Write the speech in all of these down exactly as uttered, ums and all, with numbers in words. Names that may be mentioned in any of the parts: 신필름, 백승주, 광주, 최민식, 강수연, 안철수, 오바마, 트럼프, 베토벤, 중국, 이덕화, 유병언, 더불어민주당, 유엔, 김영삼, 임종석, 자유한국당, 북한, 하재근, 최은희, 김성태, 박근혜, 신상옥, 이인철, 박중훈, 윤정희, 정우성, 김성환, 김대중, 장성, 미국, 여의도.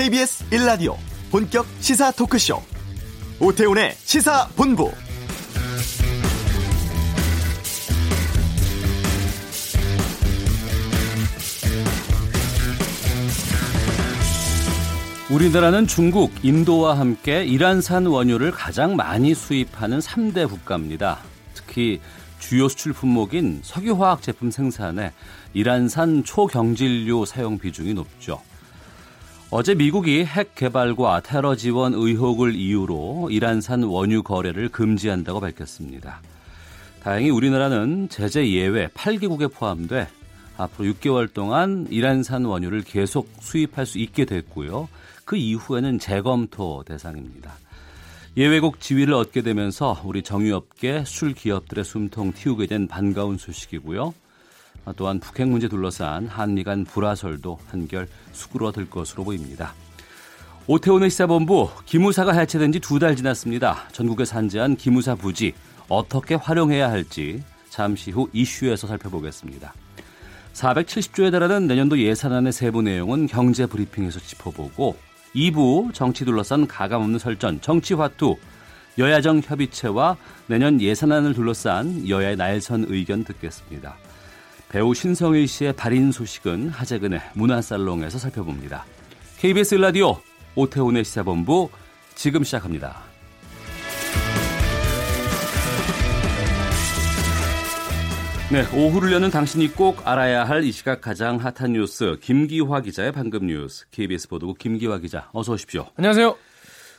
케이비에스 일 라디오 본격 시사 토크쇼 오태훈의 시사본부. 우리나라는 중국, 인도와 함께 이란산 원유를 가장 많이 수입하는 삼 대 국가입니다. 특히 주요 수출 품목인 석유화학 제품 생산에 이란산 초경질료 사용 비중이 높죠. 어제 미국이 핵 개발과 테러 지원 의혹을 이유로 이란산 원유 거래를 금지한다고 밝혔습니다. 다행히 우리나라는 제재 예외 여덟 개국에 포함돼 앞으로 육 개월 동안 이란산 원유를 계속 수입할 수 있게 됐고요. 그 이후에는 재검토 대상입니다. 예외국 지위를 얻게 되면서 우리 정유업계, 수출 기업들의 숨통 틔우게 된 반가운 소식이고요. 또한 북핵 문제 둘러싼 한미 간 불화설도 한결 수그러들 것으로 보입니다. 오태훈의 시사본부, 기무사가 해체된 지 두 달 지났습니다. 전국에 산재한 기무사 부지, 어떻게 활용해야 할지 잠시 후 이슈에서 살펴보겠습니다. 사백칠십 조에 달하는 내년도 예산안의 세부 내용은 경제 브리핑에서 짚어보고, 이 부 정치 둘러싼 가감없는 설전, 정치화투, 여야정 협의체와 내년 예산안을 둘러싼 여야의 날선 의견 듣겠습니다. 배우 신성일 씨의 발인 소식은 하재근의 문화살롱에서 살펴봅니다. 케이비에스 일 라디오 오태훈의 시사본부 지금 시작합니다. 네, 오후를 여는 당신이 꼭 알아야 할 이 시각 가장 핫한 뉴스, 김기화 기자의 방금 뉴스. 케이비에스 보도국 김기화 기자, 어서 오십시오. 안녕하세요.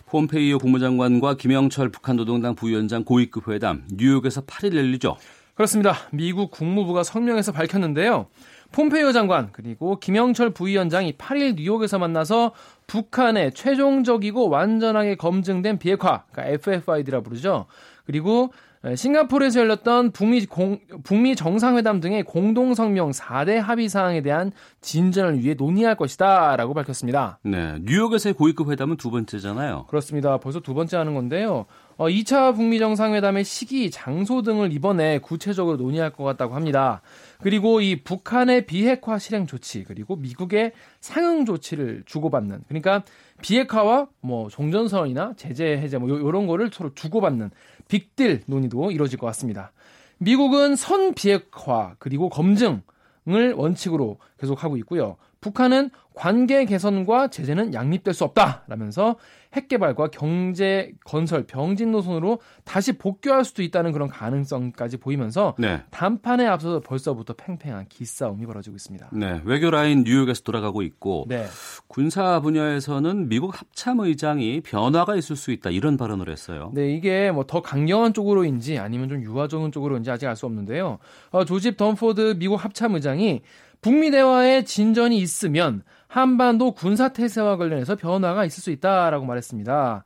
폼페이오 국무장관과 김영철 북한 노동당 부위원장 고위급 회담, 뉴욕에서 팔 일 열리죠? 그렇습니다. 미국 국무부가 성명에서 밝혔는데요. 폼페이오 장관 그리고 김영철 부위원장이 팔 일 뉴욕에서 만나서 북한의 최종적이고 완전하게 검증된 비핵화, 그러니까 에프에프아이디라 부르죠. 그리고 싱가포르에서 열렸던 북미, 공, 북미 정상회담 등의 공동성명 사 대 합의 사항에 대한 진전을 위해 논의할 것이다 라고 밝혔습니다. 네, 뉴욕에서의 고위급 회담은 두 번째잖아요. 그렇습니다. 벌써 두 번째 하는 건데요. 어, 이 차 북미 정상회담의 시기, 장소 등을 이번에 구체적으로 논의할 것 같다고 합니다. 그리고 이 북한의 비핵화 실행 조치, 그리고 미국의 상응 조치를 주고받는, 그러니까 비핵화와 뭐 종전선언이나 제재 해제 뭐 이런 거를 서로 주고받는 빅딜 논의도 이루어질 것 같습니다. 미국은 선 비핵화 그리고 검증을 원칙으로 계속하고 있고요. 북한은 관계 개선과 제재는 양립될 수 없다라면서 핵개발과 경제 건설 병진 노선으로 다시 복귀할 수도 있다는 그런 가능성까지 보이면서 네. 담판에 앞서서 벌써부터 팽팽한 기싸움이 벌어지고 있습니다. 네, 외교 라인 뉴욕에서 돌아가고 있고 네. 군사 분야에서는 미국 합참 의장이 변화가 있을 수 있다 이런 발언을 했어요. 네, 이게 뭐 더 강경한 쪽으로인지 아니면 좀 유화적인 쪽으로인지 아직 알 수 없는데요. 어, 조지프 던포드 미국 합참 의장이 북미 대화에 진전이 있으면 한반도 군사태세와 관련해서 변화가 있을 수 있다라고 말했습니다.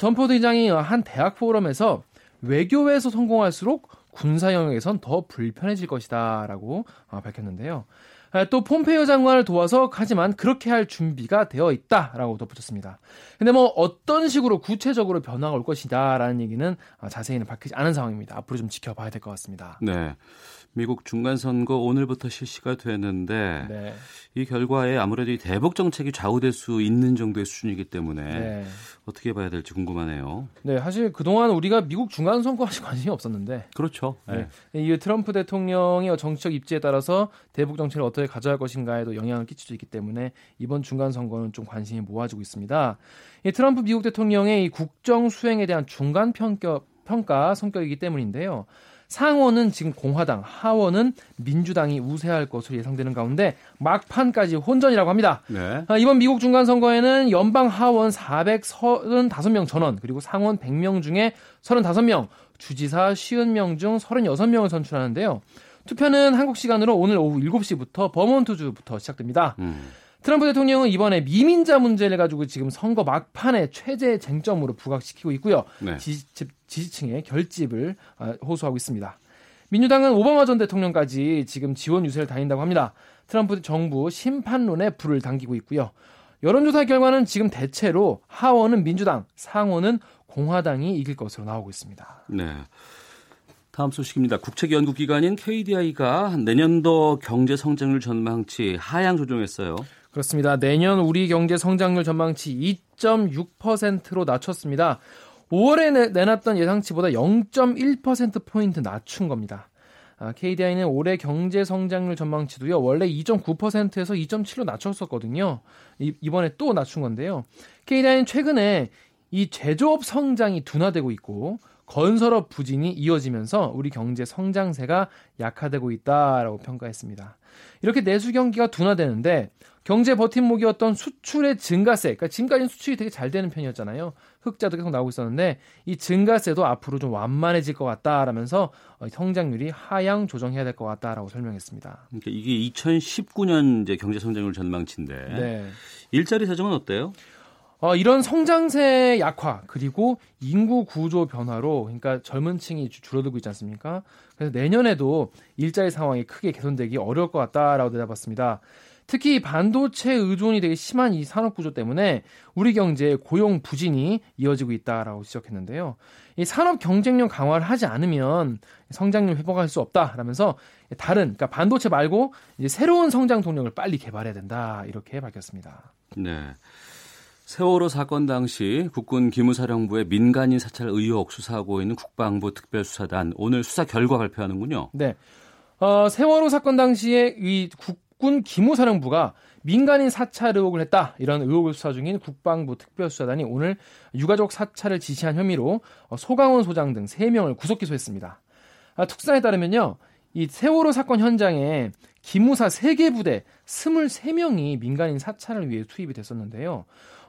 던포드 의장이 한 대학 포럼에서 외교에서 성공할수록 군사 영역에선 더 불편해질 것이다 라고 밝혔는데요. 또 폼페이오 장관을 도와서 하지만 그렇게 할 준비가 되어 있다라고 덧붙였습니다. 근데 뭐 어떤 식으로 구체적으로 변화가 올 것이다라는 얘기는 자세히는 밝히지 않은 상황입니다. 앞으로 좀 지켜봐야 될 것 같습니다. 네. 미국 중간선거 오늘부터 실시가 되는데 네. 이 결과에 아무래도 이 대북 정책이 좌우될 수 있는 정도의 수준이기 때문에 네. 어떻게 봐야 될지 궁금하네요. 네, 사실 그동안 우리가 미국 중간선거에 관심이 없었는데 그렇죠. 네. 네. 이 트럼프 대통령의 정치적 입지에 따라서 대북 정책을 어떻게 가져갈 것인가에도 영향을 끼칠 수 있기 때문에 이번 중간선거는 좀 관심이 모아지고 있습니다. 이 트럼프 미국 대통령의 이 국정 수행에 대한 중간 평가, 평가 성격이기 때문인데요. 상원은 지금 공화당, 하원은 민주당이 우세할 것으로 예상되는 가운데 막판까지 혼전이라고 합니다. 네. 이번 미국 중간선거에는 연방 하원 사백삼십오 명 전원, 그리고 상원 백 명 중에 삼십오 명, 주지사 오십 명 중 삼십육 명을 선출하는데요. 투표는 한국 시간으로 오늘 오후 일곱 시부터 버몬트주부터 시작됩니다. 음. 트럼프 대통령은 이번에 미민자 문제를 가지고 지금 선거 막판에 최대 쟁점으로 부각시키고 있고요. 네. 지지, 지지층의 결집을 호소하고 있습니다. 민주당은 오바마 전 대통령까지 지금 지원 유세를 다닌다고 합니다. 트럼프 정부 심판론에 불을 당기고 있고요. 여론조사 결과는 지금 대체로 하원은 민주당, 상원은 공화당이 이길 것으로 나오고 있습니다. 네. 다음 소식입니다. 국책연구기관인 케이디아이가 내년도 경제성장률 전망치 하향 조정했어요. 그렇습니다. 내년 우리 경제 성장률 전망치 이 점 육 퍼센트로 낮췄습니다. 오월에 내놨던 예상치보다 영 점 일 퍼센트포인트 낮춘 겁니다. 케이디아이는 올해 경제 성장률 전망치도요, 원래 이 점 구 퍼센트에서 이 점 칠로 낮췄었거든요. 이번에 또 낮춘 건데요. 케이디아이는 최근에 이 제조업 성장이 둔화되고 있고 건설업 부진이 이어지면서 우리 경제 성장세가 약화되고 있다라고 평가했습니다. 이렇게 내수 경기가 둔화되는데 경제 버팀목이었던 수출의 증가세, 그러니까 지금까지는 수출이 되게 잘 되는 편이었잖아요. 흑자도 계속 나오고 있었는데 이 증가세도 앞으로 좀 완만해질 것 같다라면서 성장률이 하향 조정해야 될 것 같다라고 설명했습니다. 그러니까 이게 이천십구 년 이제 경제 성장률 전망치인데 네. 일자리 사정은 어때요? 어, 이런 성장세 약화 그리고 인구 구조 변화로 그러니까 젊은 층이 줄어들고 있지 않습니까? 그래서 내년에도 일자리 상황이 크게 개선되기 어려울 것 같다라고 내다봤습니다. 특히 반도체 의존이 되게 심한 이 산업 구조 때문에 우리 경제의 고용 부진이 이어지고 있다라고 지적했는데요. 이 산업 경쟁력 강화를 하지 않으면 성장률 회복할 수 없다라면서 다른, 그러니까 반도체 말고 이제 새로운 성장 동력을 빨리 개발해야 된다 이렇게 밝혔습니다. 네. 세월호 사건 당시 국군 기무사령부의 민간인 사찰 의혹 수사하고 있는 국방부 특별수사단 오늘 수사 결과 발표하는군요. 네, 어, 세월호 사건 당시에 이 국군 기무사령부가 민간인 사찰 의혹을 했다 이런 의혹을 수사 중인 국방부 특별수사단이 오늘 유가족 사찰을 지시한 혐의로 소강원 소장 등 세 명을 구속 기소했습니다. 아, 특사에 따르면요. 이 세월호 사건 현장에 기무사 세 개 부대 스물세 명이 민간인 사찰을 위해 투입이 됐었는데요.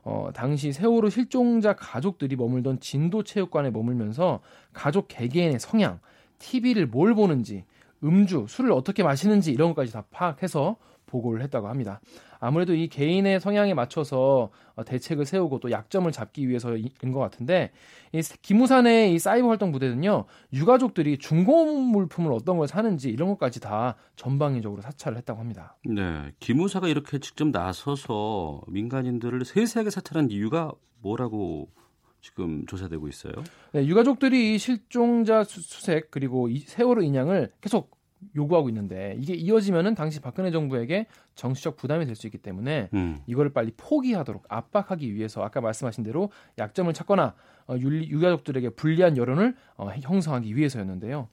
어, 당시 세월호 실종자 가족들이 머물던 진도체육관에 머물면서 가족 개개인의 성향, 티비를 뭘 보는지, 음주, 술을 어떻게 마시는지 이런 것까지 다 파악해서 보고를 했다고 합니다. 아무래도 이 개인의 성향에 맞춰서 대책을 세우고 또 약점을 잡기 위해서인 것 같은데 이 기무산의 이 사이버 활동 부대는요 유가족들이 중고 물품을 어떤 걸 사는지 이런 것까지 다 전방위적으로 사찰을 했다고 합니다. 네, 기무사가 이렇게 직접 나서서 민간인들을 세세하게 사찰한 이유가 뭐라고 지금 조사되고 있어요? 네, 유가족들이 실종자 수색 그리고 이 세월호 인양을 계속 요구하고 있는데 이게 이어지면은 당시 박근혜 정부에게 정치적 부담이 될 수 있기 때문에 음. 이거를 빨리 포기하도록 압박하기 위해서 아까 말씀하신 대로 약점을 찾거나 어, 유가족들에게 불리한 여론을 어, 형성하기 위해서였는데요.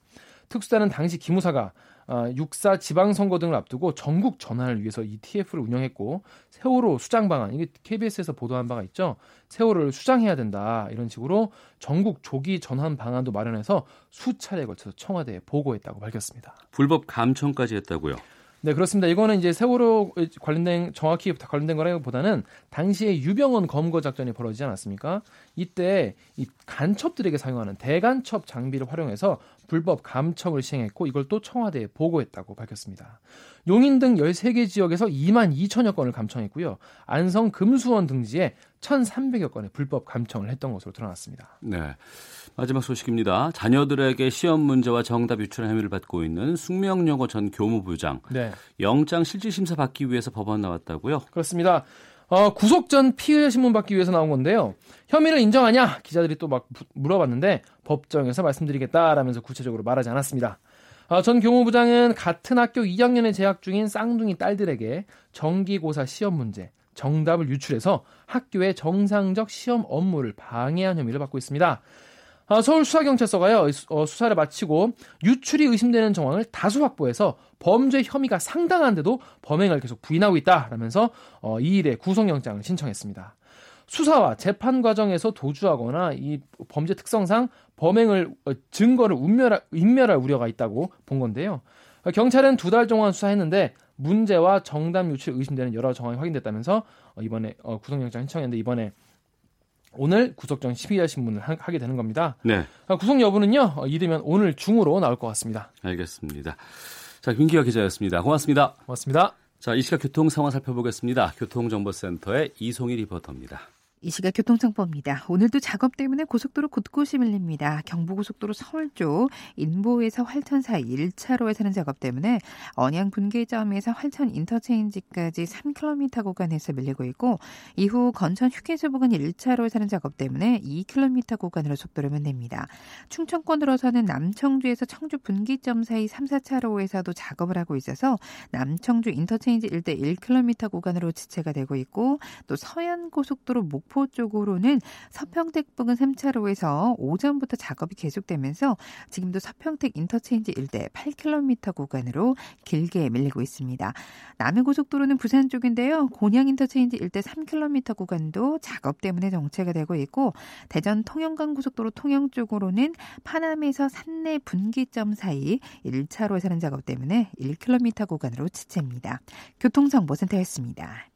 특수단은 당시 기무사가 어, 육사 지방선거 등을 앞두고 전국 전환을 위해서 이 티에프를 운영했고 세월호 수장 방안, 이게 케이비에스에서 보도한 바가 있죠. 세월호를 수장해야 된다 이런 식으로 전국 조기 전환 방안도 마련해서 수차례에 걸쳐서 청와대에 보고했다고 밝혔습니다. 불법 감청까지 했다고요? 네, 그렇습니다. 이거는 이제 세월호 관련된 정확히 관련된 거라기보다는 당시에 유병언 검거 작전이 벌어지지 않았습니까? 이때 이 간첩들에게 사용하는 대간첩 장비를 활용해서 불법 감청을 시행했고 이걸 또 청와대에 보고했다고 밝혔습니다. 용인 등 열세 개 지역에서 이만 이천여 건을 감청했고요. 안성, 금수원 등지에 천삼백여 건의 불법 감청을 했던 것으로 드러났습니다. 네, 마지막 소식입니다. 자녀들에게 시험 문제와 정답 유출한 혐의를 받고 있는 숙명여고 전 교무부장. 네. 영장 실질심사 받기 위해서 법원 나왔다고요? 그렇습니다. 어, 구속 전 피의 신문 받기 위해서 나온 건데요. 혐의를 인정하냐? 기자들이 또 막 물어봤는데 법정에서 말씀드리겠다라면서 구체적으로 말하지 않았습니다. 어, 전 교무부장은 같은 학교 이 학년에 재학 중인 쌍둥이 딸들에게 정기고사 시험 문제, 정답을 유출해서 학교의 정상적 시험 업무를 방해한 혐의를 받고 있습니다. 어, 서울수사경찰서가요, 어, 수사를 마치고 유출이 의심되는 정황을 다수 확보해서 범죄 혐의가 상당한데도 범행을 계속 부인하고 있다라면서 어, 이 일의 구속영장을 신청했습니다. 수사와 재판 과정에서 도주하거나 이 범죄 특성상 범행을 어, 증거를 인멸할, 인멸할 우려가 있다고 본 건데요. 어, 경찰은 두 달 동안 수사했는데 문제와 정답 유출 의심되는 여러 정황이 확인됐다면서 이번에 구속영장 신청했는데 이번에 오늘 구속전 십이 일 신문을 하게 되는 겁니다. 네. 구속 여부는요, 이르면 오늘 중으로 나올 것 같습니다. 알겠습니다. 자, 김기화 기자였습니다. 고맙습니다. 고맙습니다. 자, 이 시각 교통 상황 살펴보겠습니다. 교통정보센터의 이송일 리포터입니다. 이 시각 교통정보입니다. 오늘도 작업 때문에 고속도로 곳곳이 밀립니다. 경부고속도로 서울 쪽 인보에서 활천 사이 일 차로에서 하는 작업 때문에 언양 분기점에서 활천 인터체인지까지 삼 킬로미터 구간에서 밀리고 있고, 이후 건천 휴게소 부근 일 차로에서 하는 작업 때문에 이 킬로미터 구간으로 속도를 냅니다. 충청권으로서는 남청주에서 청주 분기점 사이 삼, 사차로에서도 작업을 하고 있어서 남청주 인터체인지 일대 일 킬로미터 구간으로 지체가 되고 있고, 또 서해안고속도로 목포 포 쪽으로는 서평택 부근 삼 차로에서 오전부터 작업이 계속되면서 지금도 서평택 인터체인지 일대 팔 킬로미터 구간으로 길게 밀리고 있습니다. 남해고속도로는 부산 쪽인데요. 곤양 인터체인지 일대 삼 킬로미터 구간도 작업 때문에 정체가 되고 있고, 대전 통영간고속도로 통영 쪽으로는 파남에서 산내 분기점 사이 일 차로에서 하는 작업 때문에 일 킬로미터 구간으로 지체입니다. 교통정보센터였습니다.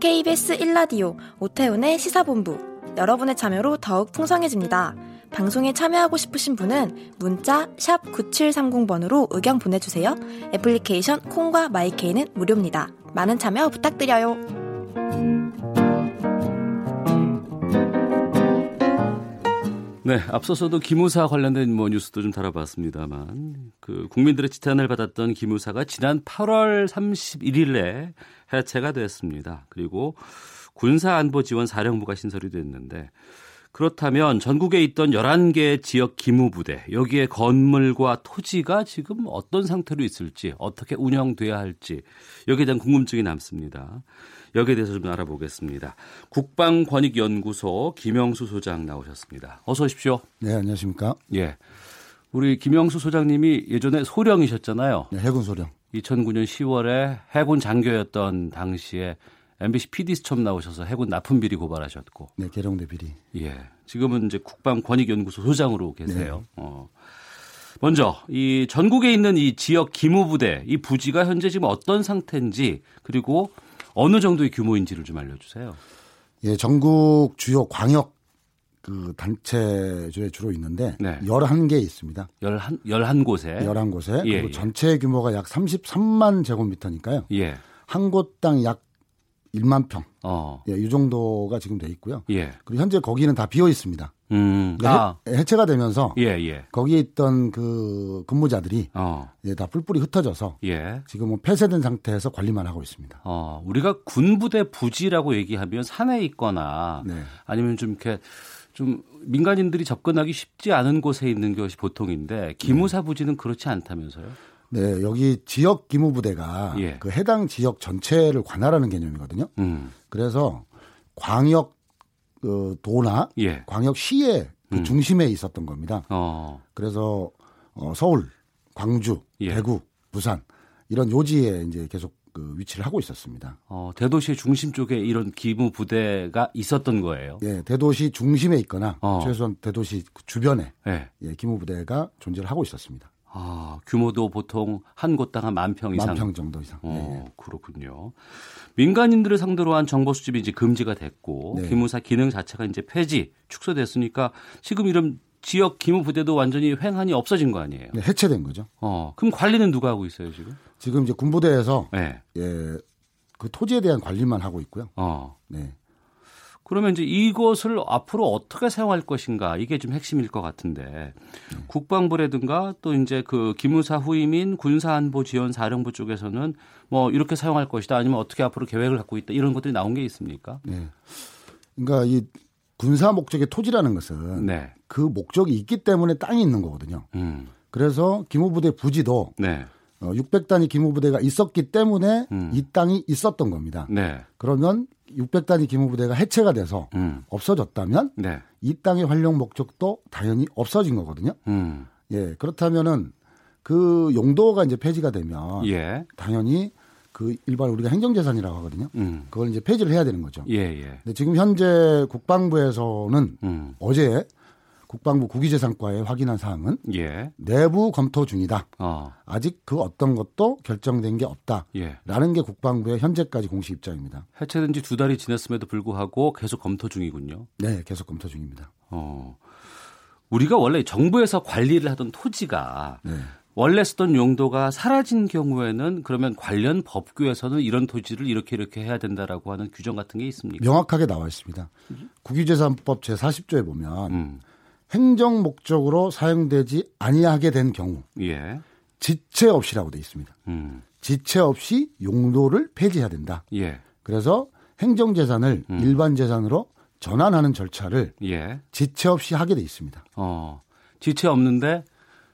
케이비에스 일 라디오 오태훈의 시사본부, 여러분의 참여로 더욱 풍성해집니다. 방송에 참여하고 싶으신 분은 문자 샵 구칠삼공 번으로 의견 보내주세요. 애플리케이션 콩과 마이케이는 무료입니다. 많은 참여 부탁드려요. 네, 앞서서도 기무사 관련된 뭐 뉴스도 좀 다뤄봤습니다만, 그 국민들의 지탄을 받았던 기무사가 지난 팔월 삼십일일에 해체가 됐습니다. 그리고 군사안보지원사령부가 신설이 됐는데, 그렇다면 전국에 있던 열한 개의 지역 기무부대, 여기에 건물과 토지가 지금 어떤 상태로 있을지, 어떻게 운영돼야 할지, 여기에 대한 궁금증이 남습니다. 여기에 대해서 좀 알아보겠습니다. 국방권익연구소 김영수 소장 나오셨습니다. 어서 오십시오. 네, 안녕하십니까. 예, 우리 김영수 소장님이 예전에 소령이셨잖아요. 네, 해군 소령. 이천구년 시월에 해군 장교였던 당시에 엠비씨 피디수첩 나오셔서 해군 납품 비리 고발하셨고. 네, 계룡대 비리. 예, 지금은 이제 국방권익연구소 소장으로 계세요. 네. 어. 먼저 이 전국에 있는 이 지역 기무부대, 이 부지가 현재 지금 어떤 상태인지, 그리고 어느 정도의 규모인지를 좀 알려주세요. 예, 전국 주요 광역 그 단체에 주로 있는데, 네, 열한 개 있습니다. 열한, 열한 곳에. 열한 곳에. 예, 그리고 예. 전체 규모가 약 삼십삼만 제곱미터니까요. 예. 한 곳당 약 일만 평. 어. 예, 이 정도가 지금 돼 있고요. 예. 그리고 현재 거기는 다 비어 있습니다. 음. 그러니까 아. 해, 해체가 되면서 예, 예. 거기에 있던 그 근무자들이 어. 예, 다 뿔뿔이 흩어져서 예. 지금은 폐쇄된 상태에서 관리만 하고 있습니다. 어, 우리가 군부대 부지라고 얘기하면 산에 있거나 네. 아니면 좀 이렇게 좀 민간인들이 접근하기 쉽지 않은 곳에 있는 것이 보통인데, 기무사 부지는 그렇지 않다면서요? 네, 여기 지역 기무부대가 예. 그 해당 지역 전체를 관할하는 개념이거든요. 음. 그래서 광역 그 도나 예. 광역시의 그 음. 중심에 있었던 겁니다. 어. 그래서 어, 서울, 광주, 예. 대구, 부산 이런 요지에 이제 계속 그 위치를 하고 있었습니다. 어, 대도시의 중심 쪽에 이런 기무부대가 있었던 거예요? 예, 대도시 중심에 있거나 어. 최소한 대도시 주변에 예. 예, 기무부대가 존재를 하고 있었습니다. 아, 규모도 보통 한 곳당 한 만 평 이상. 만 평 정도 이상. 어, 네. 그렇군요. 민간인들을 상대로 한 정보 수집이 이제 금지가 됐고, 네. 기무사 기능 자체가 이제 폐지, 축소됐으니까 지금 이런 지역 기무부대도 완전히 횡하니 없어진 거 아니에요? 네, 해체된 거죠. 어, 그럼 관리는 누가 하고 있어요, 지금? 지금 이제 군부대에서, 네. 예, 그 토지에 대한 관리만 하고 있고요. 어. 네. 그러면 이제 이것을 앞으로 어떻게 사용할 것인가, 이게 좀 핵심일 것 같은데, 네. 국방부라든가 또 이제 그 기무사 후임인 군사안보지원사령부 쪽에서는 뭐 이렇게 사용할 것이다, 아니면 어떻게 앞으로 계획을 갖고 있다, 이런 것들이 나온 게 있습니까? 네. 그러니까 이 군사 목적의 토지라는 것은 네. 그 목적이 있기 때문에 땅이 있는 거거든요. 음. 그래서 기무부대 부지도 네. 육백 단위 기무부대가 있었기 때문에 음. 이 땅이 있었던 겁니다. 네. 그러면 육백 단위 기무부대가 해체가 돼서 음. 없어졌다면 네. 이 땅의 활용 목적도 당연히 없어진 거거든요. 음. 예, 그렇다면은 그 용도가 이제 폐지가 되면 예. 당연히 그 일반 우리가 행정재산이라고 하거든요. 음. 그걸 이제 폐지를 해야 되는 거죠. 예, 예. 근데 지금 현재 국방부에서는 음. 어제 국방부 국유재산과에 확인한 사항은 예. 내부 검토 중이다. 어. 아직 그 어떤 것도 결정된 게 없다라는 예. 게 국방부의 현재까지 공식 입장입니다. 해체된 지 두 달이 지났음에도 불구하고 계속 검토 중이군요. 네, 계속 검토 중입니다. 어. 우리가 원래 정부에서 관리를 하던 토지가 네. 원래 쓰던 용도가 사라진 경우에는 그러면 관련 법규에서는 이런 토지를 이렇게 이렇게 해야 된다라고 하는 규정 같은 게 있습니까? 명확하게 나와 있습니다. 국유재산법 제사십 조에 보면 음. 행정 목적으로 사용되지 아니하게 된 경우 예. 지체 없이라고 돼 있습니다. 음. 지체 없이 용도를 폐지해야 된다. 예. 그래서 행정재산을 음. 일반재산으로 전환하는 절차를 예. 지체 없이 하게 돼 있습니다. 어, 지체 없는데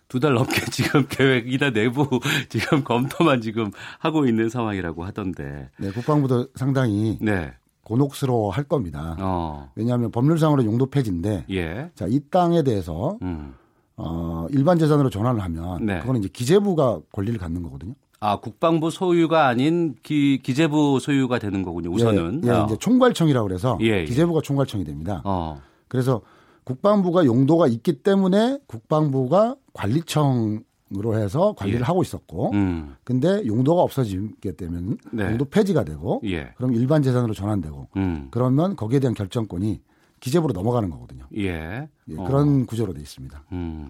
두 달 넘게 지금 계획이나 내부 지금 검토만 지금 하고 있는 상황이라고 하던데. 네, 국방부도 상당히 네. 곤혹스러워 할 겁니다. 어. 왜냐하면 법률상으로 용도 폐지인데, 예. 자, 이 땅에 대해서 음. 어, 일반 재산으로 전환을 하면 네. 그거는 이제 기재부가 권리를 갖는 거거든요. 아, 국방부 소유가 아닌 기, 기재부 소유가 되는 거군요. 우선은. 예, 예, 어. 이제 총괄청이라고 그래서 예, 예. 기재부가 총괄청이 됩니다. 어. 그래서 국방부가 용도가 있기 때문에 국방부가 관리청으로 해서 관리를 예. 하고 있었고, 음. 근데 용도가 없어지게 되면 네. 용도 폐지가 되고, 예. 그럼 일반 재산으로 전환되고, 음. 그러면 거기에 대한 결정권이 기재부로 넘어가는 거거든요. 예, 예 그런 어. 구조로 돼 있습니다. 음.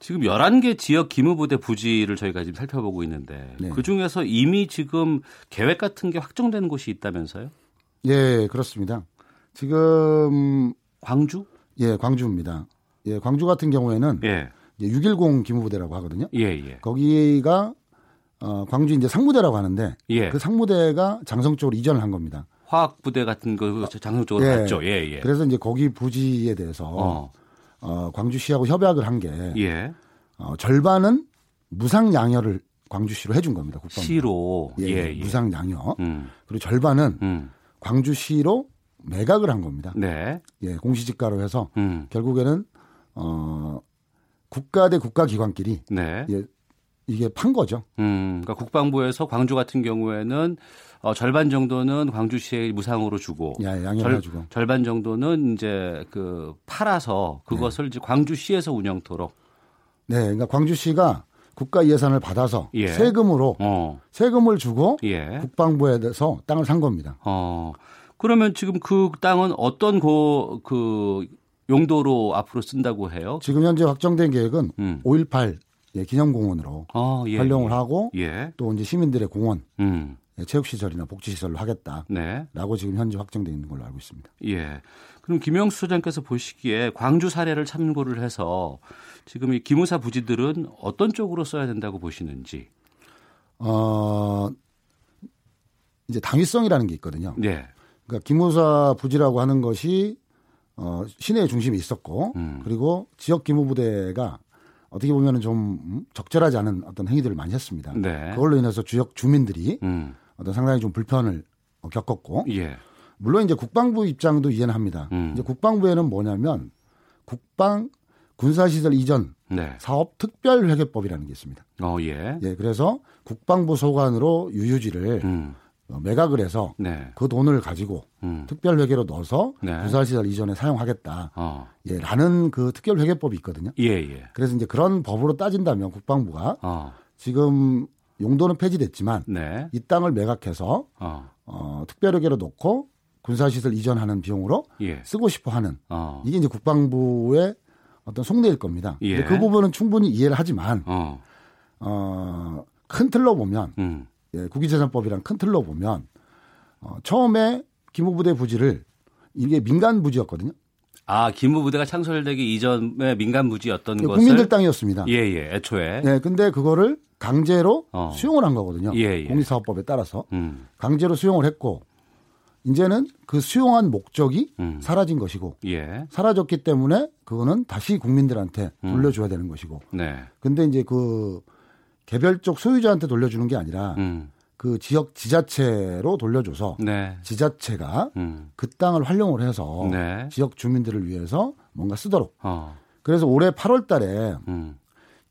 지금 열한 개 지역 기무부대 부지를 저희가 지금 살펴보고 있는데 네. 그 중에서 이미 지금 계획 같은 게 확정된 곳이 있다면서요? 예, 그렇습니다. 지금 광주? 예, 광주입니다. 예, 광주 같은 경우에는 예. 육일공 기무부대라고 하거든요. 예, 예. 거기가 어, 광주 이제 상무대라고 하는데 예. 그 상무대가 장성 쪽으로 이전을 한 겁니다. 화학 부대 같은 거 장성 쪽으로 예. 갔죠. 예, 예. 그래서 이제 거기 부지에 대해서 어. 어, 광주시하고 협약을 한 게 예. 어, 절반은 무상 양여를 광주시로 해준 겁니다. 국방부. 시로 예, 예, 예. 무상 양여 음. 그리고 절반은 음. 광주시로 매각을 한 겁니다. 네. 예, 공시지가로 해서 음. 결국에는 어, 국가 대 국가기관끼리 네. 예, 이게 판 거죠. 음, 그러니까 국방부에서 광주 같은 경우에는 어, 절반 정도는 광주시에 무상으로 주고, 예, 양해를 주고, 절반 정도는 이제 그 팔아서 그것을 네. 이제 광주시에서 운영토록. 네, 그러니까 광주시가 국가 예산을 받아서 예. 세금으로 어. 세금을 주고 예. 국방부에서 땅을 산 겁니다. 어. 그러면 지금 그 땅은 어떤 고, 그 용도로 앞으로 쓴다고 해요? 지금 현재 확정된 계획은 음. 오일팔 예, 기념공원으로 아, 예, 활용을 예. 하고 예. 또 이제 시민들의 공원, 음. 예, 체육시설이나 복지시설로 하겠다라고 네. 지금 현재 확정되어 있는 걸로 알고 있습니다. 예. 그럼 김영수 소장께서 보시기에 광주 사례를 참고를 해서 지금 이 기무사 부지들은 어떤 쪽으로 써야 된다고 보시는지? 어, 이제 당위성이라는 게 있거든요. 예. 그러니까 기무사 부지라고 하는 것이 어, 시내의 중심이 있었고 음. 그리고 지역 기무부대가 어떻게 보면 좀 적절하지 않은 어떤 행위들을 많이 했습니다. 네. 그걸로 인해서 지역 주민들이 음. 어떤 상당히 좀 불편을 겪었고 예. 물론 이제 국방부 입장도 이해는 합니다. 음. 이제 국방부에는 뭐냐면 국방 군사시설 이전 네. 사업 특별회계법이라는 게 있습니다. 어, 예. 예, 그래서 국방부 소관으로 유유지를 음. 매각을 해서 네. 그 돈을 가지고 음. 특별회계로 넣어서 네. 군사시설 이전에 사용하겠다. 어. 예, 라는 그 특별회계법이 있거든요. 예, 예. 그래서 이제 그런 법으로 따진다면 국방부가 어. 지금 용도는 폐지됐지만 네. 이 땅을 매각해서 어. 어, 특별회계로 넣고 군사시설 이전하는 비용으로 예. 쓰고 싶어 하는 어. 이게 이제 국방부의 어떤 속내일 겁니다. 예. 근데 그 부분은 충분히 이해를 하지만 어. 어, 큰 틀로 보면 음. 예, 국유재산법이란 큰 틀로 보면 어, 처음에 기무부대 부지를 이게 민간 부지였거든요. 아, 기무부대가 창설되기 이전에 민간 부지였던 예, 것을 국민들 땅이었습니다. 예예, 예, 애초에. 네, 예, 근데 그거를 강제로 어. 수용을 한 거거든요. 예, 예. 공익사업법에 따라서 음. 강제로 수용을 했고 이제는 그 수용한 목적이 음. 사라진 것이고 예. 사라졌기 때문에 그거는 다시 국민들한테 음. 돌려줘야 되는 것이고. 네. 근데 이제 그 개별적 소유자한테 돌려주는 게 아니라 음. 그 지역 지자체로 돌려줘서 네. 지자체가 음. 그 땅을 활용을 해서 네. 지역 주민들을 위해서 뭔가 쓰도록. 어. 그래서 올해 팔월 달에 음.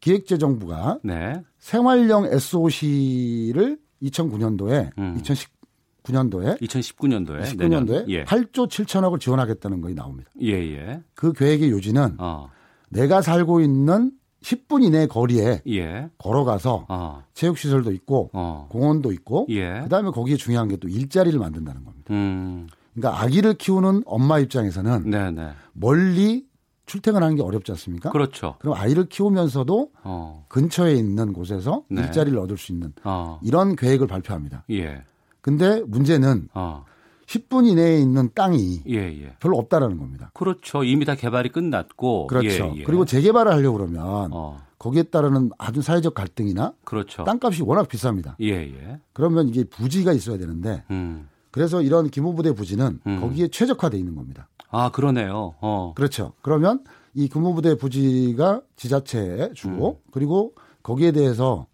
기획재정부가 네. 생활형 에스오씨를 이천구 년도에 음. 이천십구 년도에 이천십구 년도에 십구 년도에 예. 팔조 칠천억을 지원하겠다는 것이 나옵니다. 예예. 그 계획의 요지는 어. 내가 살고 있는 십 분 이내 거리에 예. 걸어가서 어. 체육시설도 있고 어. 공원도 있고 예. 그다음에 거기에 중요한 게 또 일자리를 만든다는 겁니다. 음. 그러니까 아기를 키우는 엄마 입장에서는 네네. 멀리 출퇴근하는 게 어렵지 않습니까? 그렇죠. 그럼 아이를 키우면서도 어. 근처에 있는 곳에서 네. 일자리를 얻을 수 있는 어. 이런 계획을 발표합니다. 예. 근데 문제는 어. 십 분 이내에 있는 땅이 예, 예. 별로 없다라는 겁니다. 그렇죠. 이미 다 개발이 끝났고. 그렇죠. 예, 예. 그리고 재개발을 하려고 그러면 어. 거기에 따르는 아주 사회적 갈등이나 그렇죠. 땅값이 워낙 비쌉니다. 예, 예. 그러면 이게 부지가 있어야 되는데 음. 그래서 이런 기무부대 부지는 음. 거기에 최적화되어 있는 겁니다. 아, 그러네요. 어. 그렇죠. 그러면 이 기무부대 부지가 지자체에 주고 음. 그리고 거기에 대해서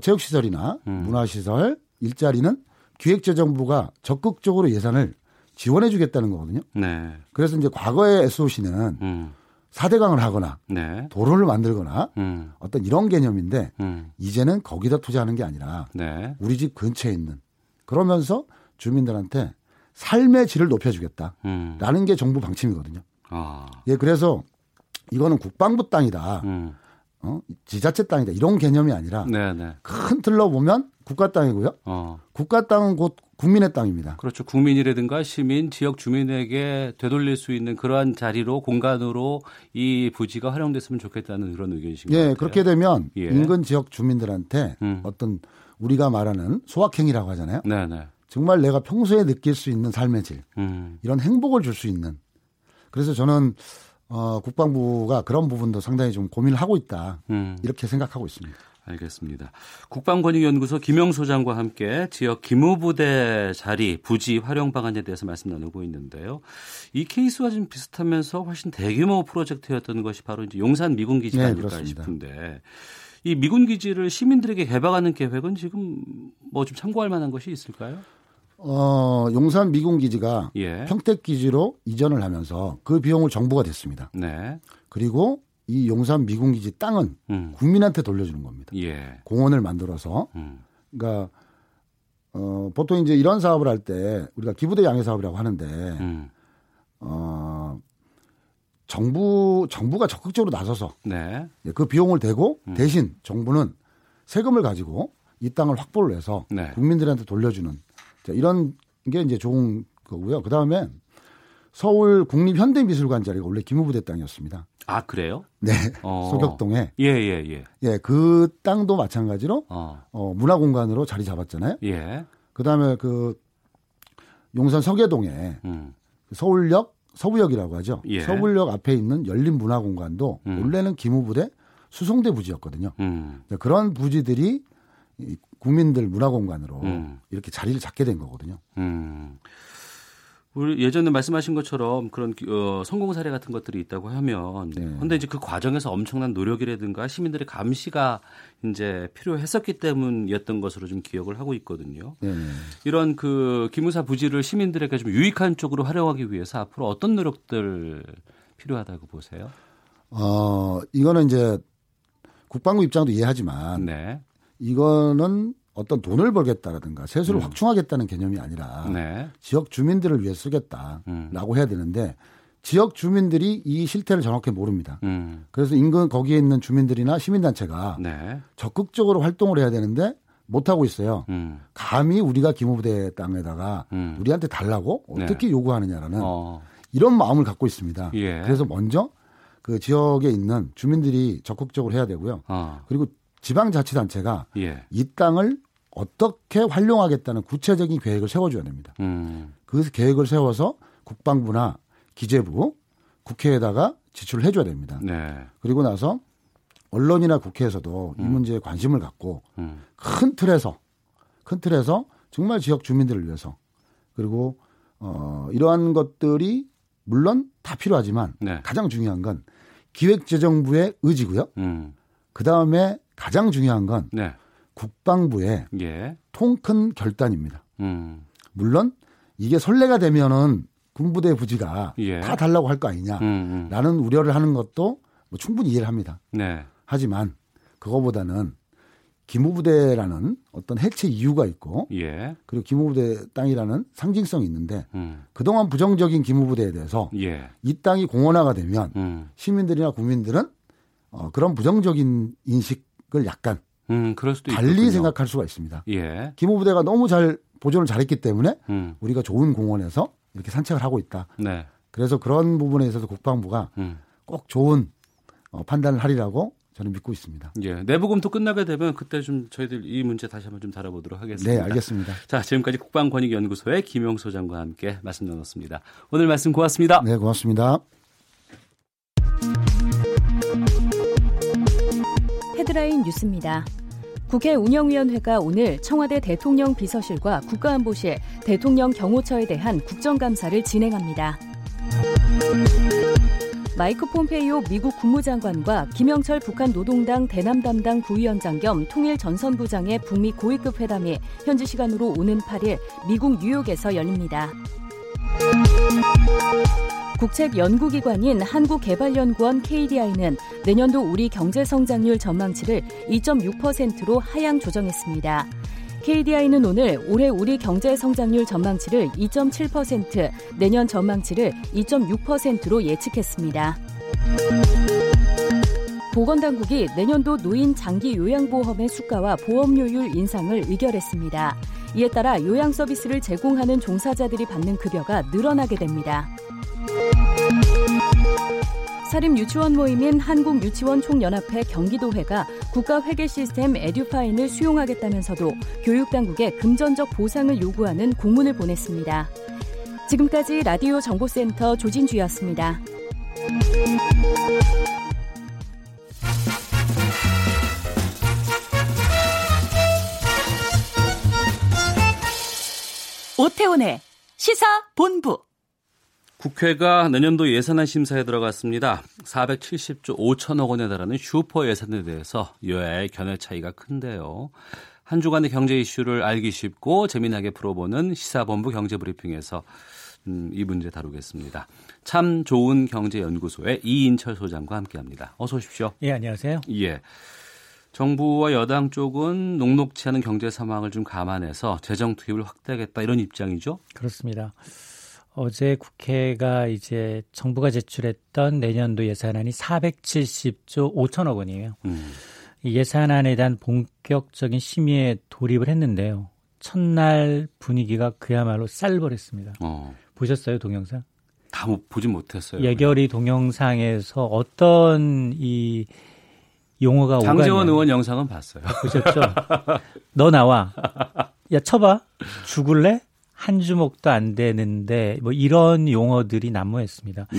체육시설이나 음. 문화시설, 일자리는 기획재정부가 적극적으로 예산을 지원해 주겠다는 거거든요. 네. 그래서 이제 과거에 에스오씨는 음. 사대강을 하거나 네. 도로를 만들거나 음. 어떤 이런 개념인데 음. 이제는 거기다 투자하는 게 아니라 네. 우리 집 근처에 있는 그러면서 주민들한테 삶의 질을 높여주겠다라는 음. 게 정부 방침이거든요. 아. 예, 그래서 이거는 국방부 땅이다. 음. 어? 지자체 땅이다. 이런 개념이 아니라 네네. 큰 틀로 보면 국가 땅이고요. 어. 국가 땅은 곧 국민의 땅입니다. 그렇죠. 국민이라든가 시민, 지역 주민에게 되돌릴 수 있는 그러한 자리로 공간으로 이 부지가 활용됐으면 좋겠다는 그런 의견이신 것 예, 같아요. 그렇게 되면 예. 인근 지역 주민들한테 음. 어떤 우리가 말하는 소확행이라고 하잖아요. 네네. 정말 내가 평소에 느낄 수 있는 삶의 질 음. 이런 행복을 줄 수 있는 그래서 저는 어, 국방부가 그런 부분도 상당히 좀 고민을 하고 있다 음. 이렇게 생각하고 있습니다. 알겠습니다. 국방권익연구소 김영수 소장과 함께 지역 기무부대 자리 부지 활용 방안에 대해서 말씀 나누고 있는데요. 이 케이스와 좀 비슷하면서 훨씬 대규모 프로젝트였던 것이 바로 이제 용산 미군기지가 네, 아닐까 그렇습니다. 싶은데 이 미군기지를 시민들에게 개방하는 계획은 지금 뭐 좀 참고할 만한 것이 있을까요? 어, 용산 미군기지가 예. 평택기지로 이전을 하면서 그 비용을 정부가 댔습니다. 네. 그리고 이 용산 미군기지 땅은 음. 국민한테 돌려주는 겁니다. 예. 공원을 만들어서. 음. 그러니까, 어, 보통 이제 이런 사업을 할 때 우리가 기부대 양해 사업이라고 하는데, 음. 어, 정부, 정부가 적극적으로 나서서 네. 그 비용을 대고 음. 대신 정부는 세금을 가지고 이 땅을 확보를 해서 네. 국민들한테 돌려주는 자, 이런 게 이제 좋은 거고요. 그 다음에 서울 국립현대미술관 자리가 원래 기무부대 땅이었습니다. 아, 그래요? 네. 어. 소격동에. 예, 예, 예. 예, 그 땅도 마찬가지로 어. 어, 문화공간으로 자리 잡았잖아요. 예. 그 다음에 그 용산 서계동에 음. 서울역, 서부역이라고 하죠. 예. 서울역 앞에 있는 열린 문화공간도 음. 원래는 기무부대 수송대 부지였거든요. 음. 그런 부지들이 국민들 문화공간으로 음. 이렇게 자리를 잡게 된 거거든요. 음. 우리 예전에 말씀하신 것처럼 그런 어, 성공 사례 같은 것들이 있다고 하면, 네. 근데 이제 그 과정에서 엄청난 노력이라든가 시민들의 감시가 이제 필요했었기 때문이었던 것으로 좀 기억을 하고 있거든요. 네. 이런 그 기무사 부지를 시민들에게 좀 유익한 쪽으로 활용하기 위해서 앞으로 어떤 노력들 필요하다고 보세요? 어, 이거는 이제 국방부 입장도 이해하지만, 네. 이거는 어떤 돈을 벌겠다라든가 세수를 음. 확충하겠다는 개념이 아니라 네. 지역 주민들을 위해 쓰겠다라고 음. 해야 되는데 지역 주민들이 이 실태를 정확히 모릅니다. 음. 그래서 인근 거기에 있는 주민들이나 시민단체가 네. 적극적으로 활동을 해야 되는데 못하고 있어요. 음. 감히 우리가 기무부대 땅에다가 음. 우리한테 달라고 어떻게 네. 요구하느냐라는 어. 이런 마음을 갖고 있습니다. 예. 그래서 먼저 그 지역에 있는 주민들이 적극적으로 해야 되고요. 어. 그리고 지방자치단체가 예. 이 땅을 어떻게 활용하겠다는 구체적인 계획을 세워줘야 됩니다. 음. 그 계획을 세워서 국방부나 기재부, 국회에다가 지출을 해줘야 됩니다. 네. 그리고 나서 언론이나 국회에서도 음. 이 문제에 관심을 갖고 음. 큰 틀에서 큰 틀에서 정말 지역 주민들을 위해서 그리고 어, 이러한 것들이 물론 다 필요하지만 네. 가장 중요한 건 기획재정부의 의지고요. 음. 그 다음에 가장 중요한 건 네. 국방부의 예. 통큰 결단입니다. 음. 물론 이게 선례가 되면은 군부대 부지가 예. 다 달라고 할 거 아니냐라는 음. 우려를 하는 것도 뭐 충분히 이해를 합니다. 네. 하지만 그거보다는 기무부대라는 어떤 해체 이유가 있고 예. 그리고 기무부대 땅이라는 상징성이 있는데 음. 그동안 부정적인 기무부대에 대해서 예. 이 땅이 공원화가 되면 음. 시민들이나 국민들은 어, 그런 부정적인 인식을 약간 음, 그럴 수도 달리 있겠군요. 생각할 수가 있습니다. 예. 기무부대가 너무 잘 보존을 잘했기 때문에 음. 우리가 좋은 공원에서 이렇게 산책을 하고 있다. 네. 그래서 그런 부분에 있어서 국방부가 음. 꼭 좋은 어, 판단을 하리라고 저는 믿고 있습니다. 예, 내부 검토 끝나게 되면 그때 좀 저희들 이 문제 다시 한번 좀 다뤄보도록 하겠습니다. 네, 알겠습니다. 자, 지금까지 국방권익연구소의 김영수 소장과 함께 말씀 나눴습니다. 오늘 말씀 고맙습니다. 네, 고맙습니다. 헤드라인 뉴스입니다. 국회 운영위원회가 오늘 청와대 대통령 비서실과 국가안보실, 대통령 경호처에 대한 국정감사를 진행합니다. 마이크 폼페이오 미국 국무장관과 김영철 북한 노동당 대남 담당 부위원장 겸 통일 전선부장의 북미 고위급 회담이 현지 시간으로 오는 팔일 미국 뉴욕에서 열립니다. 국책연구기관인 한국개발연구원 케이디아이는 내년도 우리 경제성장률 전망치를 이 점 육 퍼센트로 하향 조정했습니다. 케이디아이는 오늘 올해 우리 경제성장률 전망치를 이 점 칠 퍼센트, 내년 전망치를 이 점 육 퍼센트로 예측했습니다. 보건당국이 내년도 노인 장기 요양보험의 수가와 보험료율 인상을 의결했습니다. 이에 따라 요양서비스를 제공하는 종사자들이 받는 급여가 늘어나게 됩니다. 사립유치원 모임인 한국유치원총연합회 경기도회가 국가회계시스템 에듀파인을 수용하겠다면서도 교육당국에 금전적 보상을 요구하는 공문을 보냈습니다. 지금까지 라디오 정보센터 조진주였습니다. 오태훈의 시사본부. 국회가 내년도 예산안 심사에 들어갔습니다. 사백칠십조 오천억 원에 달하는 슈퍼 예산에 대해서 여야의 견해 차이가 큰데요. 한 주간의 경제 이슈를 알기 쉽고 재미나게 풀어보는 시사본부 경제브리핑에서 음, 이 문제 다루겠습니다. 참 좋은 경제연구소의 이인철 소장과 함께합니다. 어서 오십시오. 예, 안녕하세요. 예. 정부와 여당 쪽은 녹록치 않은 경제 상황을 좀 감안해서 재정 투입을 확대하겠다 이런 입장이죠? 그렇습니다. 어제 국회가 이제 정부가 제출했던 내년도 예산안이 사백칠십조 오천억 원이에요. 음. 이 예산안에 대한 본격적인 심의에 돌입을 했는데요. 첫날 분위기가 그야말로 쌀벌했습니다. 어. 보셨어요, 동영상? 다 보진 못했어요. 예결위 그냥. 동영상에서 어떤 이 용어가 오가냐. 장제원 의원 영상은 봤어요. 보셨죠? 너 나와. 야, 쳐봐. 죽을래? 한 주먹도 안 되는데 뭐 이런 용어들이 난무했습니다. 네.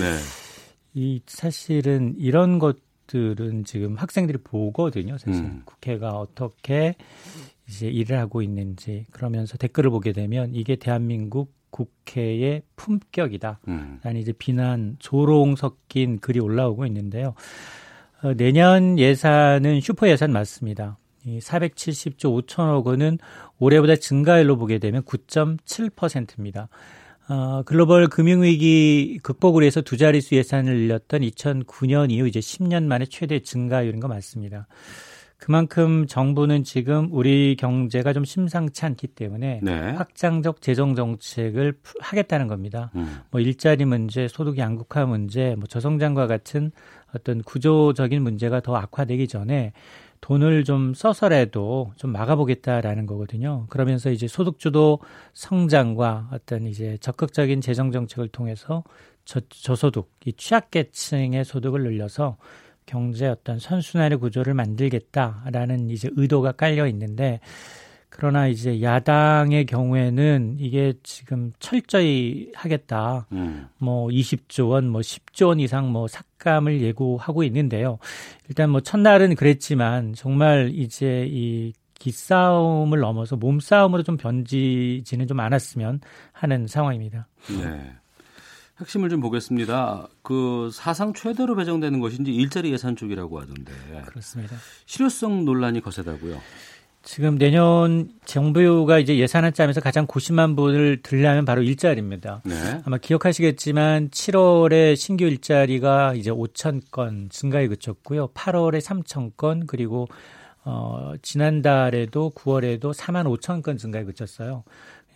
이 사실은 이런 것들은 지금 학생들이 보거든요. 사실 음. 국회가 어떻게 이제 일을 하고 있는지 그러면서 댓글을 보게 되면 이게 대한민국 국회의 품격이다. 음. 라는 이제 비난, 조롱 섞인 글이 올라오고 있는데요. 어, 내년 예산은 슈퍼 예산 맞습니다. 이 사백칠십조 오천억 원은 올해보다 증가율로 보게 되면 구 점 칠 퍼센트입니다. 어, 글로벌 금융위기 극복을 위해서 두 자릿수 예산을 늘렸던 이천구년 이후 이제 십 년 만에 최대 증가율인 거 맞습니다. 그만큼 정부는 지금 우리 경제가 좀 심상치 않기 때문에 네. 확장적 재정 정책을 하겠다는 겁니다. 음. 뭐 일자리 문제, 소득 양극화 문제, 뭐 저성장과 같은 어떤 구조적인 문제가 더 악화되기 전에 돈을 좀 써서라도 좀 막아보겠다라는 거거든요. 그러면서 이제 소득주도 성장과 어떤 이제 적극적인 재정 정책을 통해서 저, 저소득, 이 취약계층의 소득을 늘려서 경제 어떤 선순환의 구조를 만들겠다라는 이제 의도가 깔려 있는데, 그러나 이제 야당의 경우에는 이게 지금 철저히 하겠다. 음. 뭐 이십조 원, 뭐 십조 원 이상 뭐 삭감을 예고하고 있는데요. 일단 뭐 첫날은 그랬지만 정말 이제 이 기싸움을 넘어서 몸싸움으로 좀 변지지는 좀 않았으면 하는 상황입니다. 네. 핵심을 좀 보겠습니다. 그 사상 최대로 배정되는 것인지 일자리 예산 쪽이라고 하던데. 그렇습니다. 실효성 논란이 거세다고요. 지금 내년 정부가 이제 예산안 짜면서 가장 고심한 분을 들려면 바로 일자리입니다. 네. 아마 기억하시겠지만 칠월에 신규 일자리가 이제 오천 건 증가에 그쳤고요. 팔월에 삼천 건 그리고 어, 지난달에도 구월에도 사만 오천 건 증가에 그쳤어요.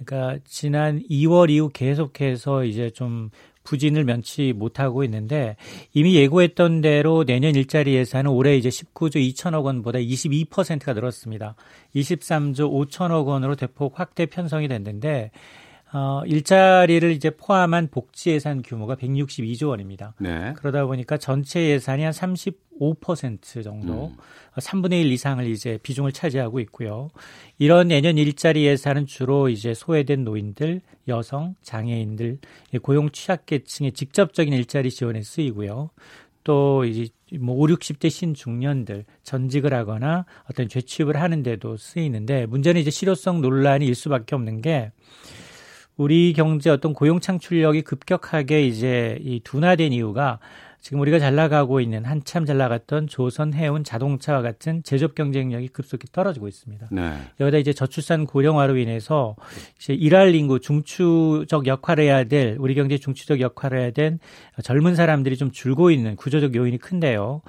그러니까 지난 이월 이후 계속해서 이제 좀 부진을 면치 못하고 있는데 이미 예고했던 대로 내년 일자리 예산은 올해 이제 십구조 이천억 원보다 이십이 퍼센트가 늘었습니다. 이십삼조 오천억 원으로 대폭 확대 편성이 됐는데 어, 일자리를 이제 포함한 복지 예산 규모가 백육십이조 원입니다. 네. 그러다 보니까 전체 예산이 한 삼십오 퍼센트 정도, 음. 삼분의 일 이상을 이제 비중을 차지하고 있고요. 이런 내년 일자리 예산은 주로 이제 소외된 노인들, 여성, 장애인들, 고용 취약계층의 직접적인 일자리 지원에 쓰이고요. 또 이제 뭐 오십, 육십대 신중년들 전직을 하거나 어떤 재취업을 하는데도 쓰이는데, 문제는 이제 실효성 논란이 일 수밖에 없는 게, 우리 경제 어떤 고용 창출력이 급격하게 이제 이 둔화된 이유가, 지금 우리가 잘 나가고 있는, 한참 잘 나갔던 조선, 해운, 자동차와 같은 제조업 경쟁력이 급속히 떨어지고 있습니다. 네. 여기다 이제 저출산 고령화로 인해서 이제 일할 인구, 중추적 역할을 해야 될, 우리 경제 중추적 역할을 해야 된 젊은 사람들이 좀 줄고 있는 구조적 요인이 큰데요.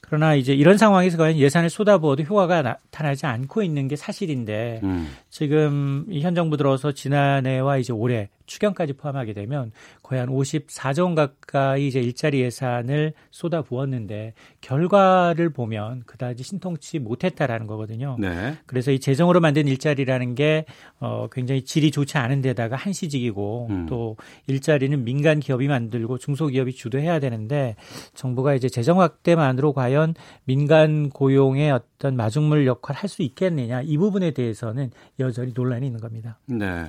그러나 이제 이런 상황에서 과연 예산을 쏟아부어도 효과가 나타나지 않고 있는 게 사실인데, 음. 지금 현 정부 들어서 지난해와 이제 올해 추경까지 포함하게 되면 거의 한 오십사조 원 가까이 이제 일자리 예산을 쏟아부었는데, 결과를 보면 그다지 신통치 못했다라는 거거든요. 네. 그래서 이 재정으로 만든 일자리라는 게 어, 굉장히 질이 좋지 않은 데다가 한시직이고, 음. 또 일자리는 민간 기업이 만들고 중소기업이 주도해야 되는데, 정부가 이제 재정 확대만으로 과연 민간 고용의 어떤 마중물 역할을 할 수 있겠느냐, 이 부분에 대해서는 여전히 논란이 있는 겁니다. 네,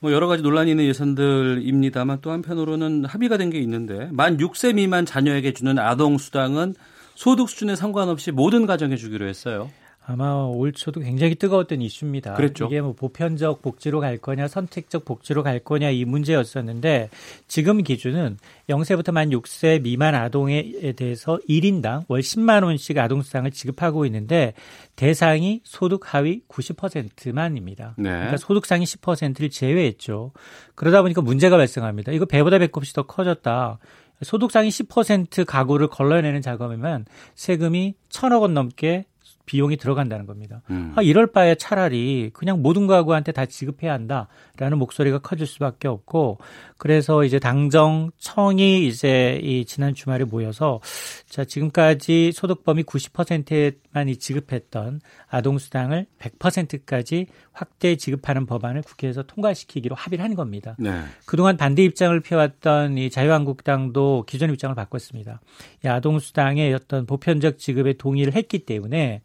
뭐 여러 가지 논란이 있는 예산들입니다만, 또 한편으로는 합의가 된 게 있는데, 만 육 세 미만 자녀에게 주는 아동 수당은 소득 수준에 상관없이 모든 가정에 주기로 했어요. 아마 올 초도 굉장히 뜨거웠던 이슈입니다. 그랬죠. 이게 뭐 보편적 복지로 갈 거냐, 선택적 복지로 갈 거냐, 이 문제였었는데, 지금 기준은 영 세부터 만 육 세 미만 아동에 대해서 일 인당 월 십만 원씩 아동수당을 지급하고 있는데, 대상이 소득 하위 구십 퍼센트만입니다. 네. 그러니까 소득 상위 십 퍼센트를 제외했죠. 그러다 보니까 문제가 발생합니다. 이거 배보다 배꼽이 더 커졌다. 소득 상위 십 퍼센트 가구를 걸러내는 작업이면 세금이 천억 원 넘게 비용이 들어간다는 겁니다. 음. 아, 이럴 바에 차라리 그냥 모든 가구한테 다 지급해야 한다라는 목소리가 커질 수밖에 없고, 그래서 이제 당정, 청이 이제 이 지난 주말에 모여서, 자, 지금까지 소득 범위 구십 퍼센트만이 지급했던 아동수당을 백 퍼센트까지 확대 지급하는 법안을 국회에서 통과시키기로 합의를 한 겁니다. 네. 그동안 반대 입장을 펴왔던 이 자유한국당도 기존 입장을 바꿨습니다. 이 아동수당의 어떤 보편적 지급에 동의를 했기 때문에,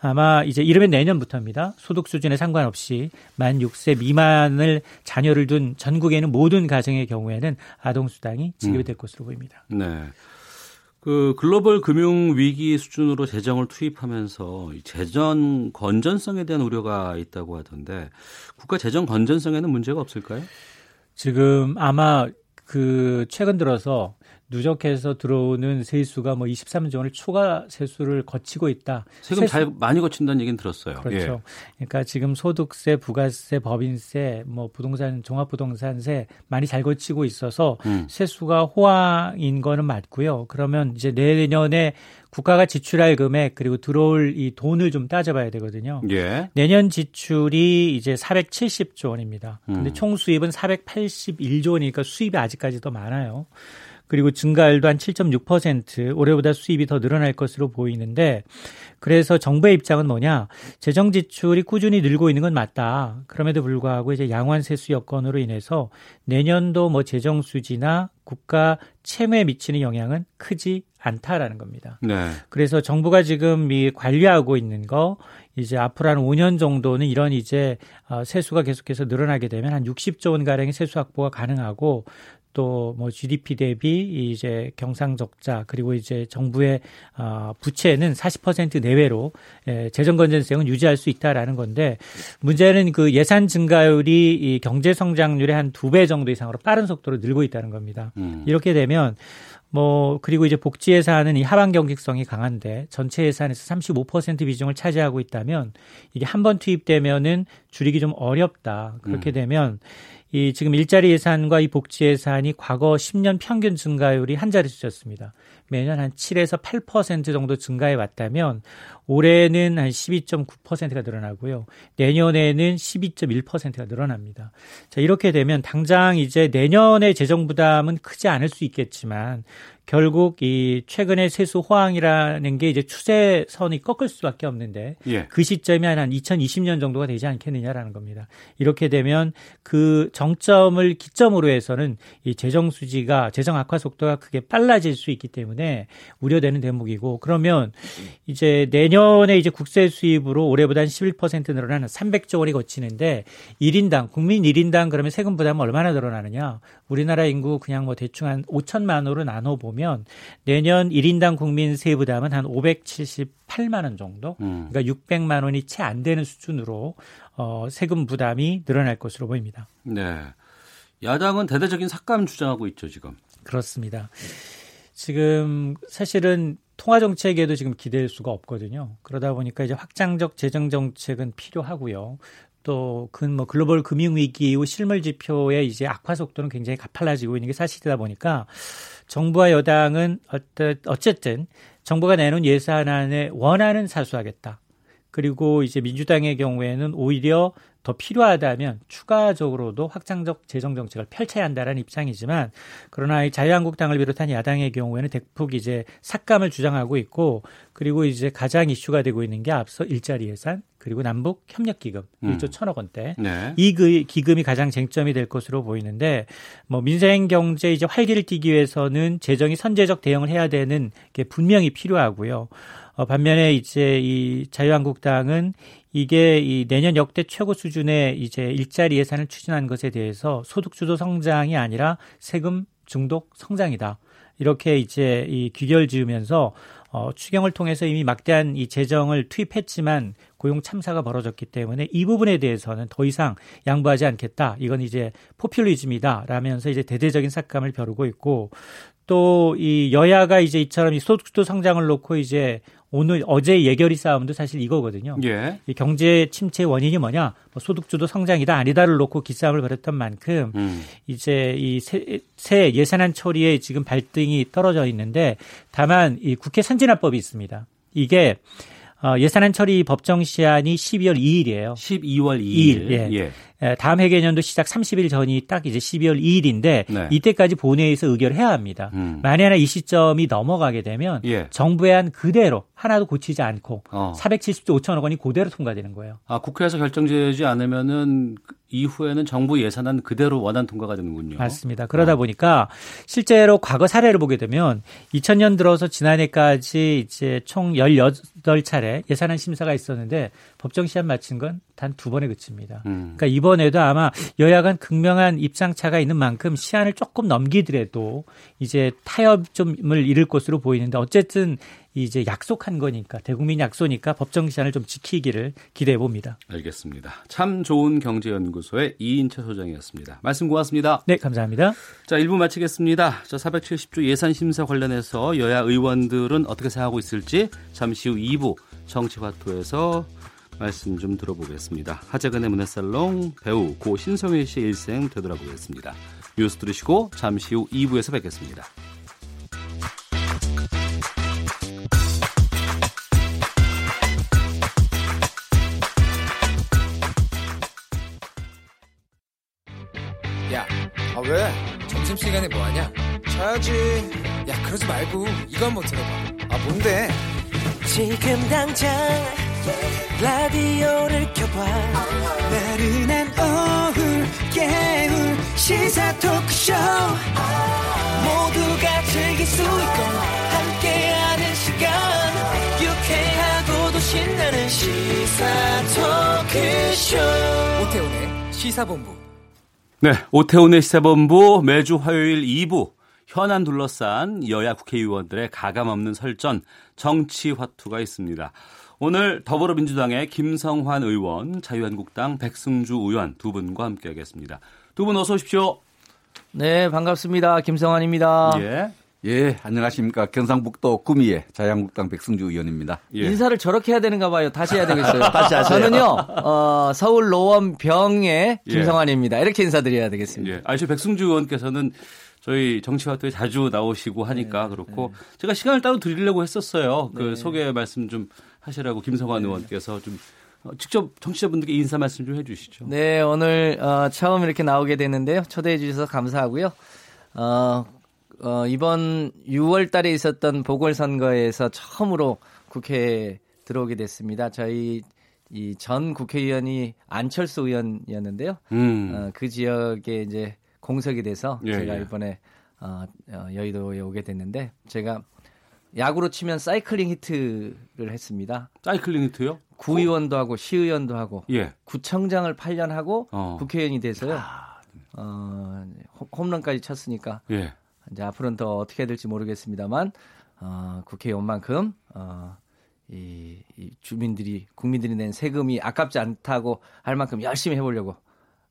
아마 이제 이르면 내년부터입니다. 소득 수준에 상관없이 만 육 세 미만을 자녀를 둔 전국에 있는 모든 가정의 경우에는 아동수당이 지급이 될 것으로 보입니다. 네. 그 글로벌 금융 위기 수준으로 재정을 투입하면서 재정 건전성에 대한 우려가 있다고 하던데, 국가 재정 건전성에는 문제가 없을까요? 지금 아마 그 최근 들어서 누적해서 들어오는 세수가 뭐 이십삼조 원을 초과 세수를 거치고 있다. 세금 세수... 잘 많이 거친다는 얘기는 들었어요. 그렇죠. 예. 그러니까 지금 소득세, 부가세, 법인세, 뭐 부동산, 종합부동산세 많이 잘 거치고 있어서 음. 세수가 호황인 거는 맞고요. 그러면 이제 내년에 국가가 지출할 금액, 그리고 들어올 이 돈을 좀 따져봐야 되거든요. 예. 내년 지출이 이제 사백칠십조 원입니다. 근데 음. 총 수입은 사백팔십일조 원이니까 수입이 아직까지 더 많아요. 그리고 증가율도 한 칠 점 육 퍼센트, 올해보다 수입이 더 늘어날 것으로 보이는데, 그래서 정부의 입장은 뭐냐, 재정 지출이 꾸준히 늘고 있는 건 맞다. 그럼에도 불구하고 이제 양환 세수 여건으로 인해서 내년도 뭐 재정 수지나 국가 채무에 미치는 영향은 크지 않다라는 겁니다. 네. 그래서 정부가 지금 이 관리하고 있는 거, 이제 앞으로 한 오 년 정도는 이런 이제 세수가 계속해서 늘어나게 되면 한 육십조 원 가량의 세수 확보가 가능하고, 또 뭐 지디피 대비 이제 경상 적자, 그리고 이제 정부의 부채는 사십 퍼센트 내외로 재정 건전성은 유지할 수 있다라는 건데, 문제는 그 예산 증가율이 이 경제 성장률의 한 두 배 정도 이상으로 빠른 속도로 늘고 있다는 겁니다. 음. 이렇게 되면 뭐, 그리고 이제 복지 예산은 이 하반 경직성이 강한데 전체 예산에서 삼십오 퍼센트 비중을 차지하고 있다면, 이게 한 번 투입되면은 줄이기 좀 어렵다. 그렇게 음. 되면 이 지금 일자리 예산과 이 복지 예산이 과거 십 년 평균 증가율이 한 자릿수였습니다. 매년 한 칠에서 팔 퍼센트 정도 증가해 왔다면, 올해는 한 십이 점 구 퍼센트가 늘어나고요. 내년에는 십이 점 일 퍼센트가 늘어납니다. 자, 이렇게 되면 당장 이제 내년의 재정 부담은 크지 않을 수 있겠지만, 결국 이 최근에 세수 호황이라는 게 이제 추세선이 꺾을 수밖에 없는데 예. 그 시점이 한 이천이십 년 정도가 되지 않겠느냐라는 겁니다. 이렇게 되면 그 정점을 기점으로 해서는 이 재정 수지가 재정 악화 속도가 크게 빨라질 수 있기 때문에 우려되는 대목이고 그러면 이제 내년에 이제 국세 수입으로 올해보다 한 십일 퍼센트 늘어나는 삼백조 원이 거치는데 일 인당 국민 일 인당 그러면 세금 부담은 얼마나 늘어나느냐? 우리나라 인구 그냥 뭐 대충 한 오천만 호로 나눠 보면 내년 일 인당 국민 세부담은 한 오백칠십팔만 원 정도 그러니까 육백만 원이 채 안 되는 수준으로 어, 세금 부담이 늘어날 것으로 보입니다. 네, 야당은 대대적인 삭감 주장하고 있죠 지금. 그렇습니다. 지금 사실은 통화 정책에도 지금 기댈 수가 없거든요. 그러다 보니까 이제 확장적 재정 정책은 필요하고요. 또 그 뭐 글로벌 금융 위기 이후 실물 지표의 이제 악화 속도는 굉장히 가팔라지고 있는 게 사실이다 보니까 정부와 여당은 어쨌든 정부가 내놓은 예산안에 원안은 사수하겠다. 그리고 이제 민주당의 경우에는 오히려 더 필요하다면 추가적으로도 확장적 재정 정책을 펼쳐야 한다라는 입장이지만 그러나 이 자유한국당을 비롯한 야당의 경우에는 대폭 이제 삭감을 주장하고 있고 그리고 이제 가장 이슈가 되고 있는 게 앞서 일자리 예산 그리고 남북 협력 기금 음. 일조 천억 원대 네. 이 기금이 가장 쟁점이 될 것으로 보이는데 뭐 민생 경제 이제 활기를 띠기 위해서는 재정이 선제적 대응을 해야 되는 게 분명히 필요하고요. 반면에 이제 이 자유한국당은 이게 이 내년 역대 최고 수준의 이제 일자리 예산을 추진한 것에 대해서 소득주도 성장이 아니라 세금 중독 성장이다. 이렇게 이제 이 귀결 지으면서 어, 추경을 통해서 이미 막대한 이 재정을 투입했지만 고용 참사가 벌어졌기 때문에 이 부분에 대해서는 더 이상 양보하지 않겠다. 이건 이제 포퓰리즘이다. 라면서 이제 대대적인 삭감을 벼르고 있고 또 이 여야가 이제 이처럼 이 소득주도 성장을 놓고 이제 오늘 어제 예결위 싸움도 사실 이거거든요. 예. 이 경제 침체 원인이 뭐냐? 뭐 소득주도 성장이다 아니다를 놓고 기싸움을 벌였던 만큼 음. 이제 이 새, 새 예산안 처리에 지금 발등이 떨어져 있는데 다만 이 국회 선진화법이 있습니다. 이게 어, 예산안 처리 법정 시한이 십이월 이일이에요. 십이월 이일. 이일, 예. 예. 다음 회계년도 시작 삼십일 전이 딱 이제 십이월 이일인데 네. 이때까지 본회의에서 의결해야 합니다. 음. 만약에 이 시점이 넘어가게 되면 예. 정부의 안 그대로 하나도 고치지 않고 어. 사백칠십조 오천억 원이 그대로 통과되는 거예요. 아, 국회에서 결정되지 않으면은 이후에는 정부 예산안 그대로 원안 통과가 되는군요. 맞습니다. 그러다 어. 보니까 실제로 과거 사례를 보게 되면 이천 년 들어서 지난해까지 이제 총 열여덟 차례 예산안 심사가 있었는데 법정 시한 마친 건 단 두 번에 그칩니다. 음. 그러니까 이번에도 아마 여야 간 극명한 입장차가 있는 만큼 시한을 조금 넘기더라도 이제 타협점을 이룰 것으로 보이는데 어쨌든 이제 약속한 거니까 대국민 약속이니까 법정 시한을 좀 지키기를 기대해 봅니다. 알겠습니다. 참 좋은 경제연구소의 이인철 소장이었습니다. 말씀 고맙습니다. 네, 감사합니다. 자, 일 부 마치겠습니다. 자, 사백칠십 조 예산 심사 관련해서 여야 의원들은 어떻게 생각하고 있을지 잠시 후 이 부 정치화토에서 말씀 좀 들어보겠습니다. 하재근의 문화살롱 배우 고 신성일 씨의 일생 되돌아보겠습니다. 뉴스 들으시고 잠시 후 이 부에서 뵙겠습니다. 야, 아 왜? 점심시간에 뭐하냐? 자야지. 야, 그러지 말고 이거 한번 들어봐. 아, 뭔데? 지금 당장 라디오를 켜봐. 나른한 오후 깨울 시사 토크쇼. 모두가 즐길 수 있고 함께하는 시간. 유쾌하고도 신나는 시사 토크쇼. 오태훈의 시사본부. 네, 오태훈의 시사본부 매주 화요일 이 부. 현안 둘러싼 여야 국회의원들의 가감없는 설전, 정치화투가 있습니다. 오늘 더불어민주당의 김성환 의원, 자유한국당 백승주 의원 두 분과 함께하겠습니다. 두 분 어서 오십시오. 네, 반갑습니다. 김성환입니다. 예, 예, 안녕하십니까. 경상북도 구미의 자유한국당 백승주 의원입니다. 예. 인사를 저렇게 해야 되는가 봐요. 다시 해야 되겠어요. 다시 하세요. 저는요, 어, 서울 노원병의 김성환입니다. 예. 이렇게 인사드려야 되겠습니다. 예. 아시죠, 백승주 의원께서는 저희 정치화토에 자주 나오시고 하니까 네, 그렇고 네. 제가 시간을 따로 드리려고 했었어요. 그 네. 소개 말씀 좀 하시라고 김성환 네. 의원께서 좀 직접 청취자분들께 인사 말씀 좀 해주시죠. 네, 오늘 어, 처음 이렇게 나오게 됐는데요. 초대해 주셔서 감사하고요. 어, 어, 이번 유월 달에 있었던 보궐선거에서 처음으로 국회에 들어오게 됐습니다. 저희 이 전 국회의원이 안철수 의원이었는데요. 음. 어, 그 지역에 이제 공석이 돼서 예, 제가 예. 이번에 어, 여의도에 오게 됐는데 제가 야구로 치면 사이클링 히트를 했습니다. 사이클링 히트요? 구의원도 하고 시의원도 하고 예. 구청장을 팔 년 하고 어. 국회의원이 돼서요. 아. 어, 홈런까지 쳤으니까 예. 이제 앞으로는 더 어떻게 해야 될지 모르겠습니다만 어, 국회의원만큼 어, 이, 이 주민들이 국민들이 낸 세금이 아깝지 않다고 할 만큼 열심히 해보려고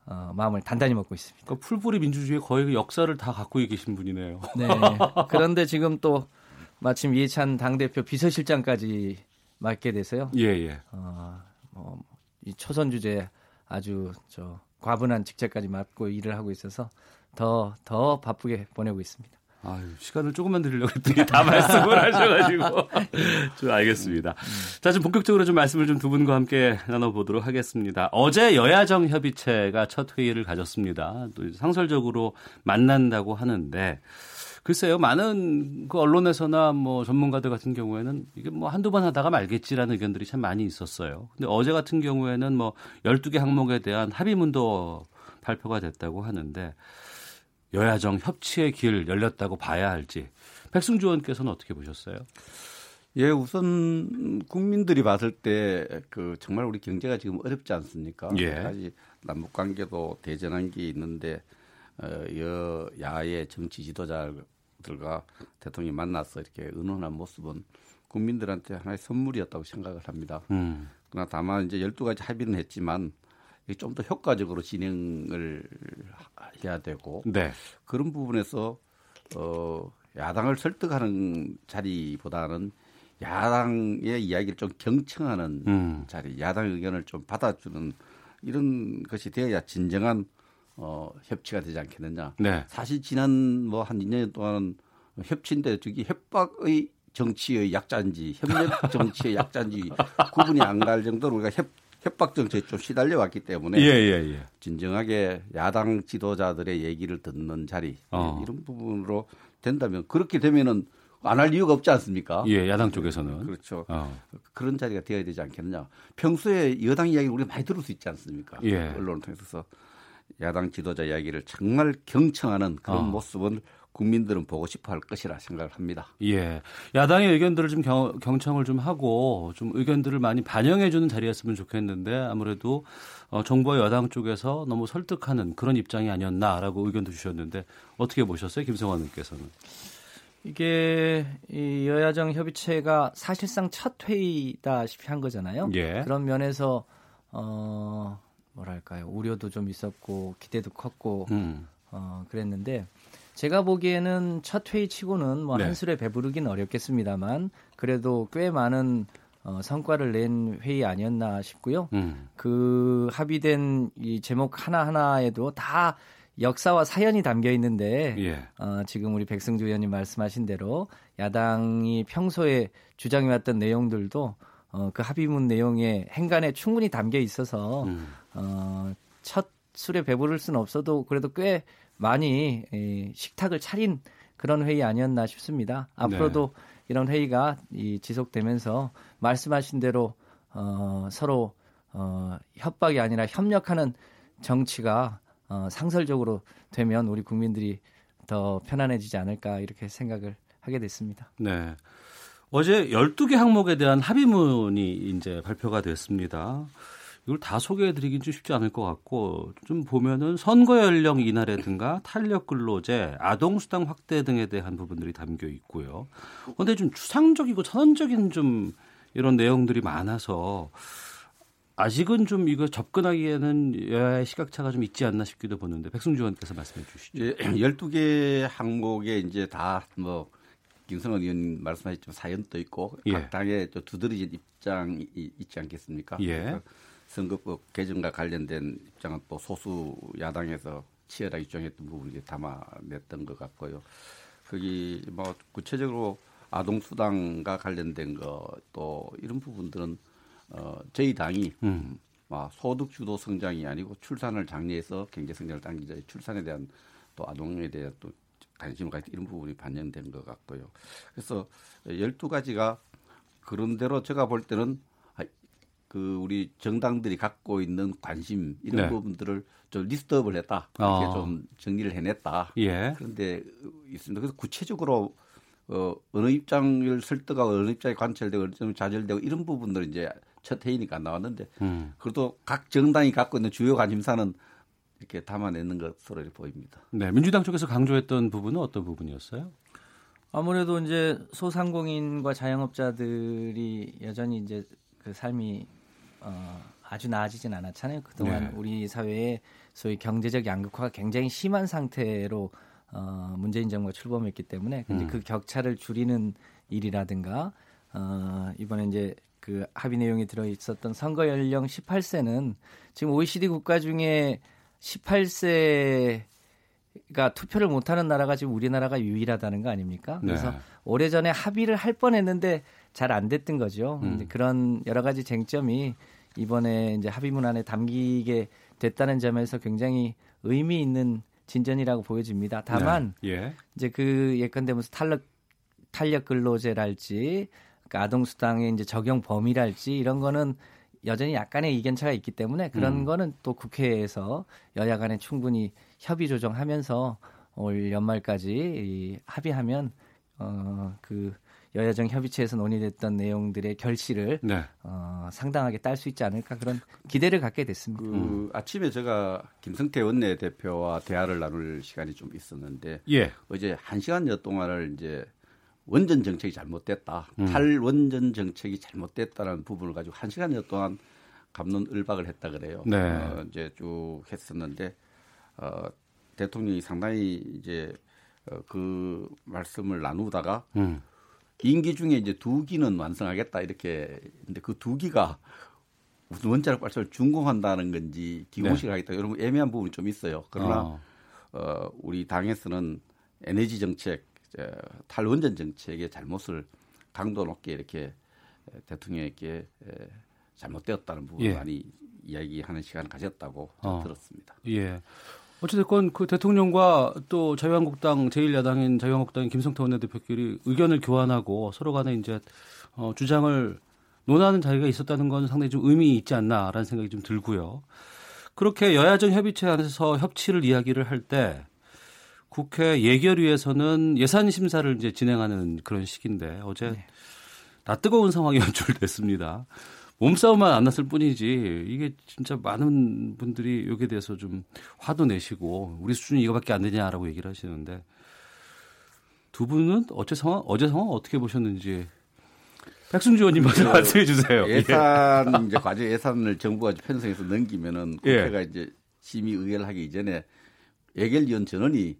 어, 마음을 단단히 먹고 있습니다. 그러니까 풀뿌리 민주주의의 거의 역사를 다 갖고 계신 분이네요. 네. 그런데 지금 또 마침 이해찬 당대표 비서실장까지 맡게 돼서요. 예, 예. 어, 뭐, 이 초선 주제에 아주 저 과분한 직책까지 맡고 일을 하고 있어서 더, 더 바쁘게 보내고 있습니다. 아유, 시간을 조금만 드리려고 했더니 다 말씀을 하셔가지고. 좀 알겠습니다. 자, 지금 본격적으로 좀 말씀을 좀 두 분과 함께 나눠보도록 하겠습니다. 어제 여야정 협의체가 첫 회의를 가졌습니다. 또 상설적으로 만난다고 하는데. 글쎄요, 많은 그 언론에서나 뭐 전문가들 같은 경우에는 이게 뭐 한두 번 하다가 말겠지라는 의견들이 참 많이 있었어요. 근데 어제 같은 경우에는 뭐 열두 개 항목에 대한 합의문도 발표가 됐다고 하는데 여야정 협치의 길 열렸다고 봐야 할지. 백승주 의원께서는 어떻게 보셨어요? 예, 우선 국민들이 봤을 때 그 정말 우리 경제가 지금 어렵지 않습니까? 예. 아직 남북 관계도 대전환기에 있는데 여 야의 정치 지도자들 들과 대통령이 만나서 이렇게 의논한 모습은 국민들한테 하나의 선물이었다고 생각을 합니다. 음. 그러나 다만 이제 열두 가지 합의는 했지만 좀 더 효과적으로 진행을 해야 되고 네. 그런 부분에서 어, 야당을 설득하는 자리보다는 야당의 이야기를 좀 경청하는 음. 자리, 야당 의견을 좀 받아주는 이런 것이 되어야 진정한 어, 협치가 되지 않겠느냐. 네. 사실 지난 뭐 한 이 년 동안 협치인데 저기 협박의 정치의 약자인지 협력 정치의 약자인지 구분이 안 갈 정도로 우리가 협, 협박 정치에 좀 시달려 왔기 때문에 예, 예, 예. 진정하게 야당 지도자들의 얘기를 듣는 자리 어. 이런 부분으로 된다면 그렇게 되면은 안 할 이유가 없지 않습니까? 예, 야당 쪽에서는. 그렇죠. 어. 그런 자리가 되어야 되지 않겠느냐. 평소에 여당 이야기 우리가 많이 들을 수 있지 않습니까? 예. 언론을 통해서. 야당 지도자 이야기를 정말 경청하는 그런 어. 모습은 국민들은 보고 싶어할 것이라 생각을 합니다. 예, 야당의 의견들을 좀 경, 경청을 좀 하고 좀 의견들을 많이 반영해주는 자리였으면 좋겠는데 아무래도 어, 정부와 여당 쪽에서 너무 설득하는 그런 입장이 아니었나라고 의견도 주셨는데 어떻게 보셨어요, 김성환 의원께서는? 이게 이 여야정 협의체가 사실상 첫 회의다시피 한 거잖아요. 예. 그런 면에서 어. 뭐랄까요 우려도 좀 있었고 기대도 컸고 음. 어, 그랬는데 제가 보기에는 첫 회의치고는 뭐 네. 한술에 배부르긴 어렵겠습니다만 그래도 꽤 많은 어, 성과를 낸 회의 아니었나 싶고요. 음. 그 합의된 이 제목 하나하나에도 다 역사와 사연이 담겨 있는데 예. 어, 지금 우리 백승주 의원님 말씀하신 대로 야당이 평소에 주장해왔던 내용들도 어, 그 합의문 내용에 행간에 충분히 담겨 있어서 음. 어, 첫 술에 배부를 수는 없어도 그래도 꽤 많이 에, 식탁을 차린 그런 회의 아니었나 싶습니다. 앞으로도 네. 이런 회의가 이, 지속되면서 말씀하신 대로 어, 서로 어, 협박이 아니라 협력하는 정치가 어, 상설적으로 되면 우리 국민들이 더 편안해지지 않을까 이렇게 생각을 하게 됐습니다. 네. 어제 열두 개 항목에 대한 합의문이 이제 발표가 됐습니다. 이걸 다 소개해드리긴 좀 쉽지 않을 것 같고 좀 보면은 선거 연령 인하라든가 탄력 근로제, 아동 수당 확대 등에 대한 부분들이 담겨 있고요. 그런데 좀 추상적이고 선언적인 좀 이런 내용들이 많아서 아직은 좀 이거 접근하기에는 여야의 시각차가 좀 있지 않나 싶기도 보는데 백승주 의원께서 말씀해 주시죠. 예, 열두 개 항목에 이제 다 뭐. 김성환 의원 말씀하셨지만 사연도 있고 예. 각 당의 또 두드러진 입장이 있지 않겠습니까? 예. 선거법 개정과 관련된 입장은 또 소수 야당에서 치열하게 주장했던 부분을 담아냈던 것 같고요. 거기 뭐 구체적으로 아동 수당과 관련된 것 또 이런 부분들은 어, 저희 당이 음. 아, 소득 주도 성장이 아니고 출산을 장려해서 경제 성장을 당기자 출산에 대한 또 아동에 대한 또 관심을 가질 때 이런 부분이 반영된 것 같고요. 그래서 열두 가지가 그런대로 제가 볼 때는 그 우리 정당들이 갖고 있는 관심 이런 네. 부분들을 좀 리스트업을 했다. 이렇게 어. 좀 정리를 해냈다. 예. 그런데 있습니다. 그래서 구체적으로 어, 어느 입장을 설득하고 어느 입장이 관철되고 어느 입장이 좌절되고 이런 부분들은 이제 첫 회의니까 나왔는데 음. 그래도 각 정당이 갖고 있는 주요 관심사는 이렇게 담아내는 것으로 보입니다. 네, 민주당 쪽에서 강조했던 부분은 어떤 부분이었어요? 아무래도 이제 소상공인과 자영업자들이 여전히 이제 그 삶이 어, 아주 나아지진 않았잖아요. 그동안 네. 우리 사회에 소위 경제적 양극화가 굉장히 심한 상태로 어, 문재인 정부가 출범했기 때문에 근데 음. 그 격차를 줄이는 일이라든가 어, 이번에 이제 그 합의 내용이 들어있었던 선거 연령 십팔 세는 지금 오이시디 국가 중에 십팔 세가 투표를 못하는 나라가 지금 우리나라가 유일하다는 거 아닙니까? 그래서 네. 오래전에 합의를 할 뻔했는데 잘 안 됐던 거죠. 음. 그런 여러 가지 쟁점이 이번에 이제 합의문 안에 담기게 됐다는 점에서 굉장히 의미 있는 진전이라고 보여집니다. 다만 네. 예. 이제 그 예컨대 무슨 탄력 탄력 근로제랄지 그러니까 아동 수당의 이제 적용 범위랄지 이런 거는 여전히 약간의 의견차가 있기 때문에 그런 음. 거는 또 국회에서 여야 간에 충분히 협의 조정하면서 올 연말까지 이 합의하면 어, 그 여야정 협의체에서 논의됐던 내용들의 결실을 네. 어, 상당하게 딸 수 있지 않을까 그런 기대를 갖게 됐습니다. 그, 음. 아침에 제가 김성태 원내대표와 대화를 나눌 시간이 좀 있었는데 예. 어제 한 시간여 동안을 이제 원전 정책이 잘못됐다. 음. 탈원전 정책이 잘못됐다라는 부분을 가지고 한 시간여 동안 갑론을박을 했다 그래요. 네. 어, 이제 쭉 했었는데 어, 대통령이 상당히 이제 어, 그 말씀을 나누다가 음. 임기 중에 이제 두 기는 완성하겠다 이렇게 근데 그 두 기가 무슨 원자력 발전을 준공한다는 건지 기공식을 네. 하겠다 이런 애매한 부분이 좀 있어요. 그러나 어. 어, 우리 당에서는 에너지 정책 탈원전 정책의 잘못을 강도 높게 이렇게 대통령에게 잘못되었다는 부분을 예. 많이 이야기하는 시간을 가졌다고 어. 들었습니다. 예. 어쨌든 그 대통령과 또 자유한국당 제일 야당인 자유한국당인 김성태 원내대표끼리 의견을 교환하고 서로 간에 이제 어, 주장을 논하는 자리가 있었다는 건 상당히 좀 의미 있지 않나라는 생각이 좀 들고요. 그렇게 여야정 협의체 안에서 협치를 이야기를 할 때. 국회 예결위에서는 예산 심사를 이제 진행하는 그런 시기인데 어제 네. 낯 뜨거운 상황이 연출됐습니다. 몸싸움만 안 났을 뿐이지 이게 진짜 많은 분들이 여기에 대해서 좀 화도 내시고 우리 수준이 이거밖에 안 되냐라고 얘기를 하시는데 두 분은 어제 상황 어제 상황 어떻게 보셨는지 백승주 의원님 먼저 그, 말씀해 주세요. 예산 예. 이제 과제 예산을 정부가 편성해서 넘기면은 국회가 예. 이제 심의 의결을 하기 이전에 예결위원 전원이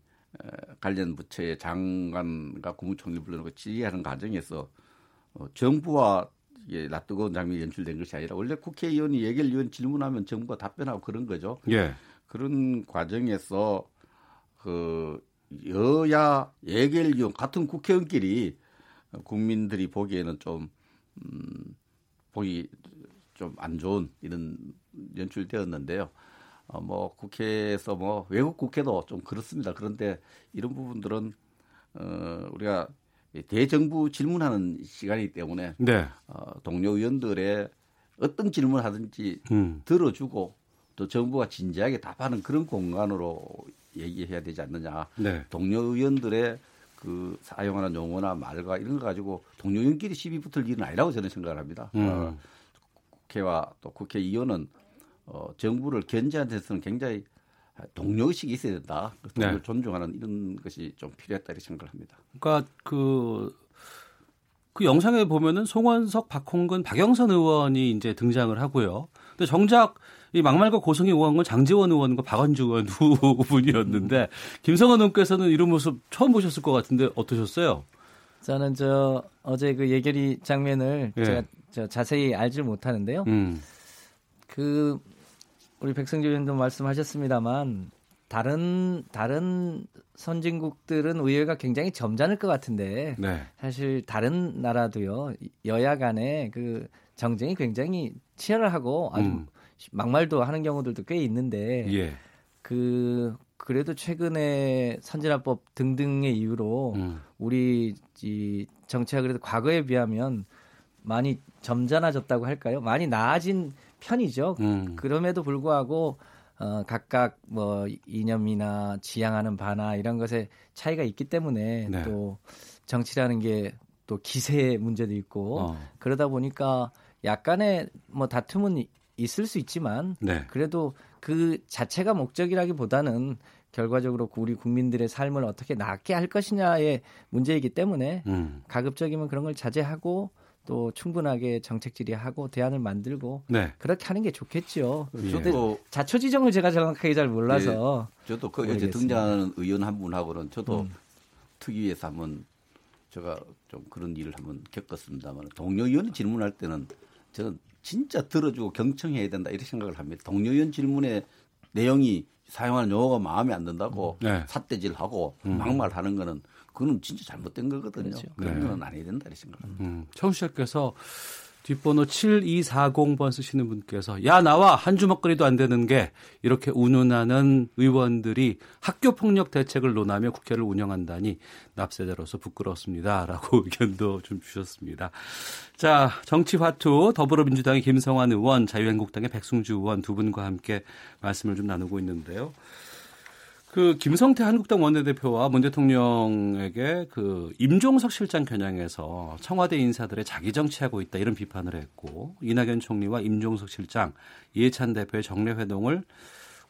관련 부처의 장관과 국무총리 불러놓고 질의하는 과정에서 정부와 낯뜨거운 장면이 연출된 것이 아니라 원래 국회의원이 예결위원 질문하면 정부가 답변하고 그런 거죠. 예. 그런 과정에서 그 여야 예결위원 같은 국회의원끼리 국민들이 보기에는 좀 음, 보기 좀 안 좋은 이런 연출되었는데요. 어, 뭐 국회에서 뭐 외국 국회도 좀 그렇습니다. 그런데 이런 부분들은 어, 우리가 대정부 질문하는 시간이기 때문에 네. 어, 동료 의원들의 어떤 질문 하든지 음. 들어주고 또 정부가 진지하게 답하는 그런 공간으로 얘기해야 되지 않느냐. 네. 동료 의원들의 그 사용하는 용어나 말과 이런 거 가지고 동료 의원끼리 시비 붙을 일은 아니라고 저는 생각을 합니다. 음. 어, 국회와 또 국회의원은 어, 정부를 견제하는 데서는 굉장히 동료의식이 있어야 된다. 동료를 네. 존중하는 이런 것이 좀 필요했다 이렇게 생각을 합니다. 그러니까 그, 그 영상에 보면은 송원석, 박홍근, 박영선 의원이 이제 등장을 하고요. 근데 정작 이 막말과 고성이 오간 건 장제원 의원과 박원주 의원 두 분이었는데 음. 김성환 의원께서는 이런 모습 처음 보셨을 것 같은데 어떠셨어요? 저는 저 어제 그 예결위 장면을 예. 제가 저 자세히 알지 못하는데요. 음. 그 우리 백승주 의원도 말씀하셨습니다만 다른 다른 선진국들은 의회가 굉장히 점잖을 것 같은데 네. 사실 다른 나라도요 여야 간에 그 정쟁이 굉장히 치열하고 아주 음. 막말도 하는 경우들도 꽤 있는데 예. 그 그래도 최근에 선진화법 등등의 이유로 음. 우리 이 정치가 그래도 과거에 비하면 많이 점잖아졌다고 할까요? 많이 나아진 편이죠. 음. 그럼에도 불구하고 어, 각각 뭐 이념이나 지향하는 바나 이런 것에 차이가 있기 때문에 네. 또 정치라는 게 또 기세의 문제도 있고 어. 그러다 보니까 약간의 뭐 다툼은 있을 수 있지만 네. 그래도 그 자체가 목적이라기보다는 결과적으로 우리 국민들의 삶을 어떻게 낫게 할 것이냐의 문제이기 때문에 음. 가급적이면 그런 걸 자제하고 또 충분하게 정책 질의하고 대안을 만들고 네. 그렇게 하는 게 좋겠죠. 예. 자초지정을 제가 정확하게 잘 몰라서 예. 저도 그 이제 등장하는 의원 한 분하고는 저도 음. 특위에서 한번 제가 좀 그런 일을 한번 겪었습니다만 동료 의원 질문할 때는 저는 진짜 들어주고 경청해야 된다 이렇게 생각을 합니다. 동료 의원 질문의 내용이 사용하는 용어가 마음에 안 든다고 네. 삿대질하고 음. 막말하는 거는 그건 진짜 잘못된 거거든요. 그렇죠. 그런 네. 건 아니야 된다 이렇게 생각합니다. 음. 청취자께서 뒷번호 칠이사공 번 쓰시는 분께서 야 나와 한 주먹거리도 안 되는 게 이렇게 운운하는 의원들이 학교폭력 대책을 논하며 국회를 운영한다니 납세자로서 부끄럽습니다. 라고 의견도 좀 주셨습니다. 자 정치화투 더불어민주당의 김성환 의원 자유한국당의 백승주 의원 두 분과 함께 말씀을 좀 나누고 있는데요. 그 김성태 한국당 원내대표와 문 대통령에게 그 임종석 실장 겨냥해서 청와대 인사들의 자기 정치하고 있다 이런 비판을 했고 이낙연 총리와 임종석 실장, 이해찬 대표의 정례 회동을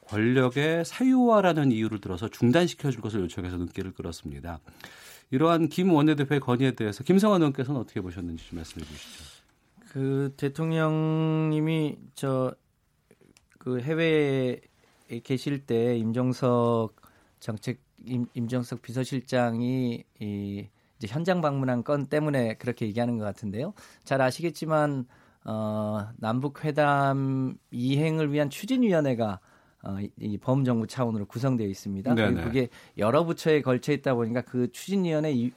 권력의 사유화라는 이유를 들어서 중단시켜 줄 것을 요청해서 눈길을 끌었습니다. 이러한 김 원내대표의 건의에 대해서 김성환 의원께서는 어떻게 보셨는지 좀 말씀해 주시죠. 그 대통령님이 저 그 해외에 계실 때 임종석 정책 임, 임종석 비서실장이 이 이제 현장 방문한 건 때문에 그렇게 얘기하는 것 같은데요. 잘 아시겠지만 어, 남북 회담 이행을 위한 추진위원회가 어, 이 범정부 차원으로 구성되어 있습니다. 그리고 그게 여러 부처에 걸쳐 있다 보니까 그 추진위원회 이,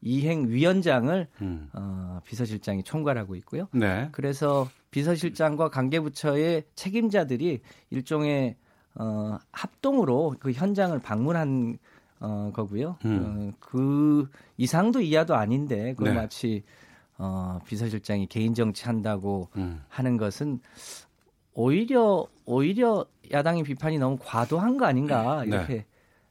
이행위원장을 음. 어, 비서실장이 총괄하고 있고요. 네. 그래서 비서실장과 관계부처의 책임자들이 일종의 어, 합동으로 그 현장을 방문한 어, 거고요. 음. 어, 그 이상도 이하도 아닌데 그걸 네. 마치 어, 비서실장이 개인 정치한다고 음. 하는 것은 오히려 오히려 야당의 비판이 너무 과도한 거 아닌가 이렇게 네.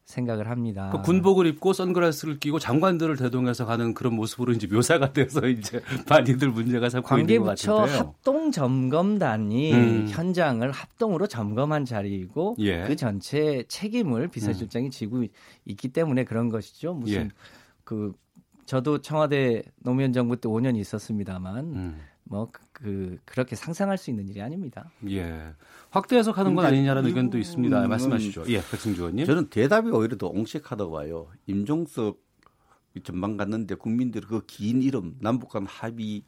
생각을 합니다. 그 군복을 입고 선글라스를 끼고 장관들을 대동해서 가는 그런 모습으로 이제 묘사가 돼서 이제 많이들 문제가 삼고 있는 것 같은데요. 관계부처 합동 점검단이 음. 현장을 합동으로 점검한 자리이고 예. 그 전체 책임을 비서실장이 음. 지고 있기 때문에 그런 것이죠. 무슨 예. 그 저도 청와대 노무현 정부 때 오 년 있었습니다만 음. 뭐 그 그렇게 상상할 수 있는 일이 아닙니다. 예, 확대 해석하는 건 아니냐라는 의견도 있습니다. 말씀하시죠. 예, 백승주 의원님. 저는 대답이 오히려 더 옹색하다고 봐요. 임종석 전망 갔는데 국민들이 그 긴 이름 남북한 합의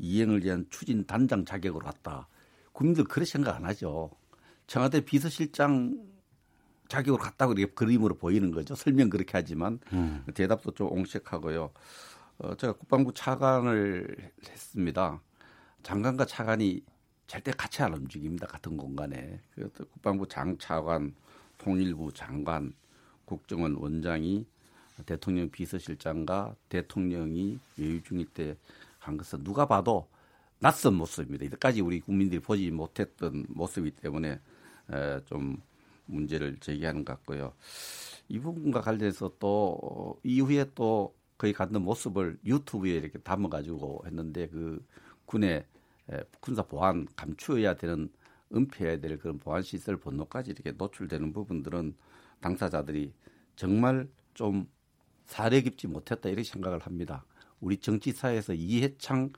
이행을 위한 추진 단장 자격으로 왔다. 국민들 그렇게 생각 안 하죠. 청와대 비서실장 자격으로 갔다고 이렇게 그림으로 보이는 거죠. 설명 그렇게 하지만 음. 대답도 좀 옹색하고요. 어, 제가 국방부 차관을 했습니다. 장관과 차관이 절대 같이 안 움직입니다. 같은 공간에. 국방부 장 차관, 통일부 장관, 국정원 원장이 대통령 비서실장과 대통령이 외유 중일 때 간 것은 누가 봐도 낯선 모습입니다. 이때까지 우리 국민들이 보지 못했던 모습이기 때문에 좀 문제를 제기하는 것 같고요. 이 부분과 관련해서 또 이후에 또 거의 갖는 모습을 유튜브에 이렇게 담아가지고 했는데 그 군의 군사 보안 감추어야 되는 은폐해야 될 그런 보안 시설 번호까지 이렇게 노출되는 부분들은 당사자들이 정말 좀 사려 깊지 못했다 이렇게 생각을 합니다. 우리 정치사에서 이해창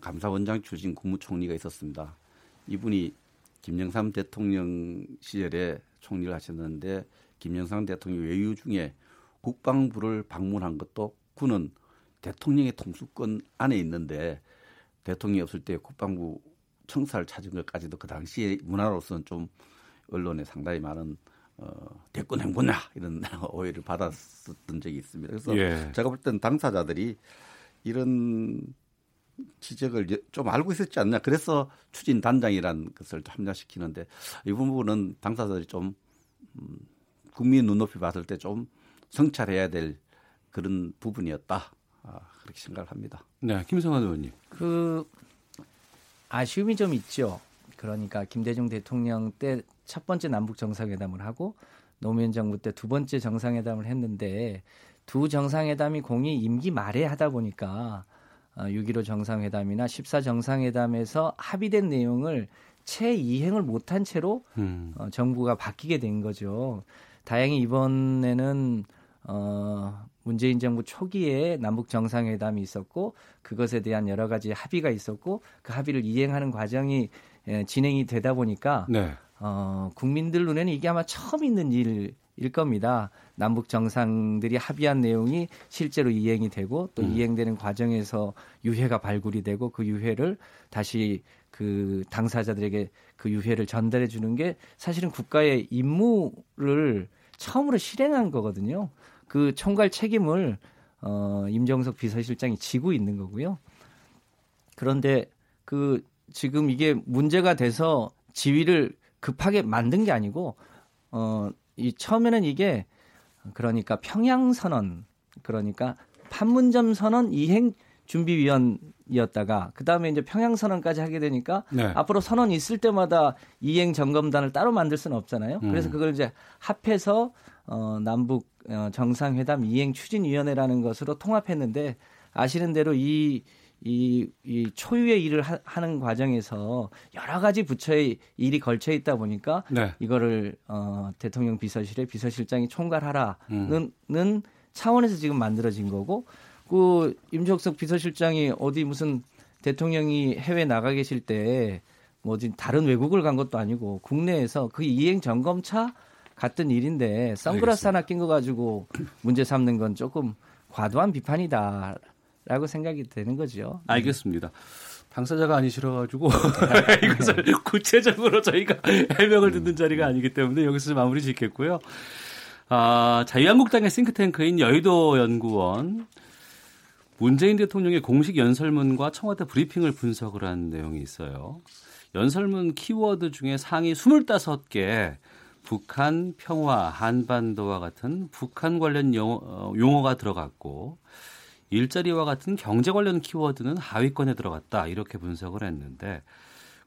감사원장 출신 국무총리가 있었습니다. 이분이 김영삼 대통령 시절에 총리를 하셨는데 김영삼 대통령 외유 중에 국방부를 방문한 것도 군은 대통령의 통수권 안에 있는데 대통령이 없을 때 국방부 청사를 찾은 것까지도 그 당시의 문화로서는 좀 언론에 상당히 많은 어, 대권 행보냐 이런 오해를 받았었던 적이 있습니다. 그래서 예. 제가 볼 때는 당사자들이 이런 지적을 좀 알고 있었지 않냐. 그래서 추진 단장이라는 것을 합리화시키는데 이 부분은 당사자들이 좀 음, 국민 눈높이 봤을 때 좀 성찰해야 될 그런 부분이었다. 아, 그렇게 생각을 합니다. 네, 김성환 의원님. 그 아쉬움이 좀 있죠. 그러니까 김대중 대통령 때 첫 번째 남북 정상회담을 하고 노무현 정부 때 두 번째 정상회담을 했는데 두 정상회담이 공이 임기 말에 하다 보니까 육점일오 정상회담이나 십사 정상회담에서 합의된 내용을 채 이행을 못한 채로 음. 어, 정부가 바뀌게 된 거죠. 다행히 이번에는 어, 문재인 정부 초기에 남북 정상회담이 있었고 그것에 대한 여러 가지 합의가 있었고 그 합의를 이행하는 과정이 예, 진행이 되다 보니까 네. 어, 국민들 눈에는 이게 아마 처음 있는 일 일 겁니다. 남북 정상들이 합의한 내용이 실제로 이행이 되고 또 음. 이행되는 과정에서 유해가 발굴이 되고 그 유해를 다시 그 당사자들에게 그 유해를 전달해 주는 게 사실은 국가의 임무를 처음으로 실행한 거거든요. 그 총괄 책임을 어, 임종석 비서실장이 지고 있는 거고요. 그런데 그 지금 이게 문제가 돼서 지위를 급하게 만든 게 아니고 어. 이 처음에는 이게 그러니까 평양선언, 그러니까 판문점 선언 이행 준비위원이었다가 그 다음에 이제 평양선언까지 하게 되니까 네. 앞으로 선언이 있을 때마다 이행 점검단을 따로 만들 수는 없잖아요. 음. 그래서 그걸 이제 합해서 어, 남북 정상회담 이행 추진위원회라는 것으로 통합했는데 아시는 대로 이 이, 이 초유의 일을 하, 하는 과정에서 여러 가지 부처의 일이 걸쳐 있다 보니까 네. 이거를 어, 대통령 비서실에 비서실장이 총괄하라는 음. 차원에서 지금 만들어진 거고 그 임종석 비서실장이 어디 무슨 대통령이 해외 나가 계실 때 뭐 어디 다른 외국을 간 것도 아니고 국내에서 그 이행 점검차 같은 일인데 선글라스 알겠습니다. 하나 낀 거 가지고 문제 삼는 건 조금 과도한 비판이다. 라고 생각이 되는 거죠. 알겠습니다. 당사자가 아니시라가지고 이것을 구체적으로 저희가 해명을 듣는 자리가 아니기 때문에 여기서 마무리 짓겠고요. 아, 자유한국당의 싱크탱크인 여의도연구원 문재인 대통령의 공식 연설문과 청와대 브리핑을 분석을 한 내용이 있어요. 연설문 키워드 중에 상위 스물다섯 개 북한, 평화, 한반도와 같은 북한 관련 용어, 용어가 들어갔고 일자리와 같은 경제 관련 키워드는 하위권에 들어갔다 이렇게 분석을 했는데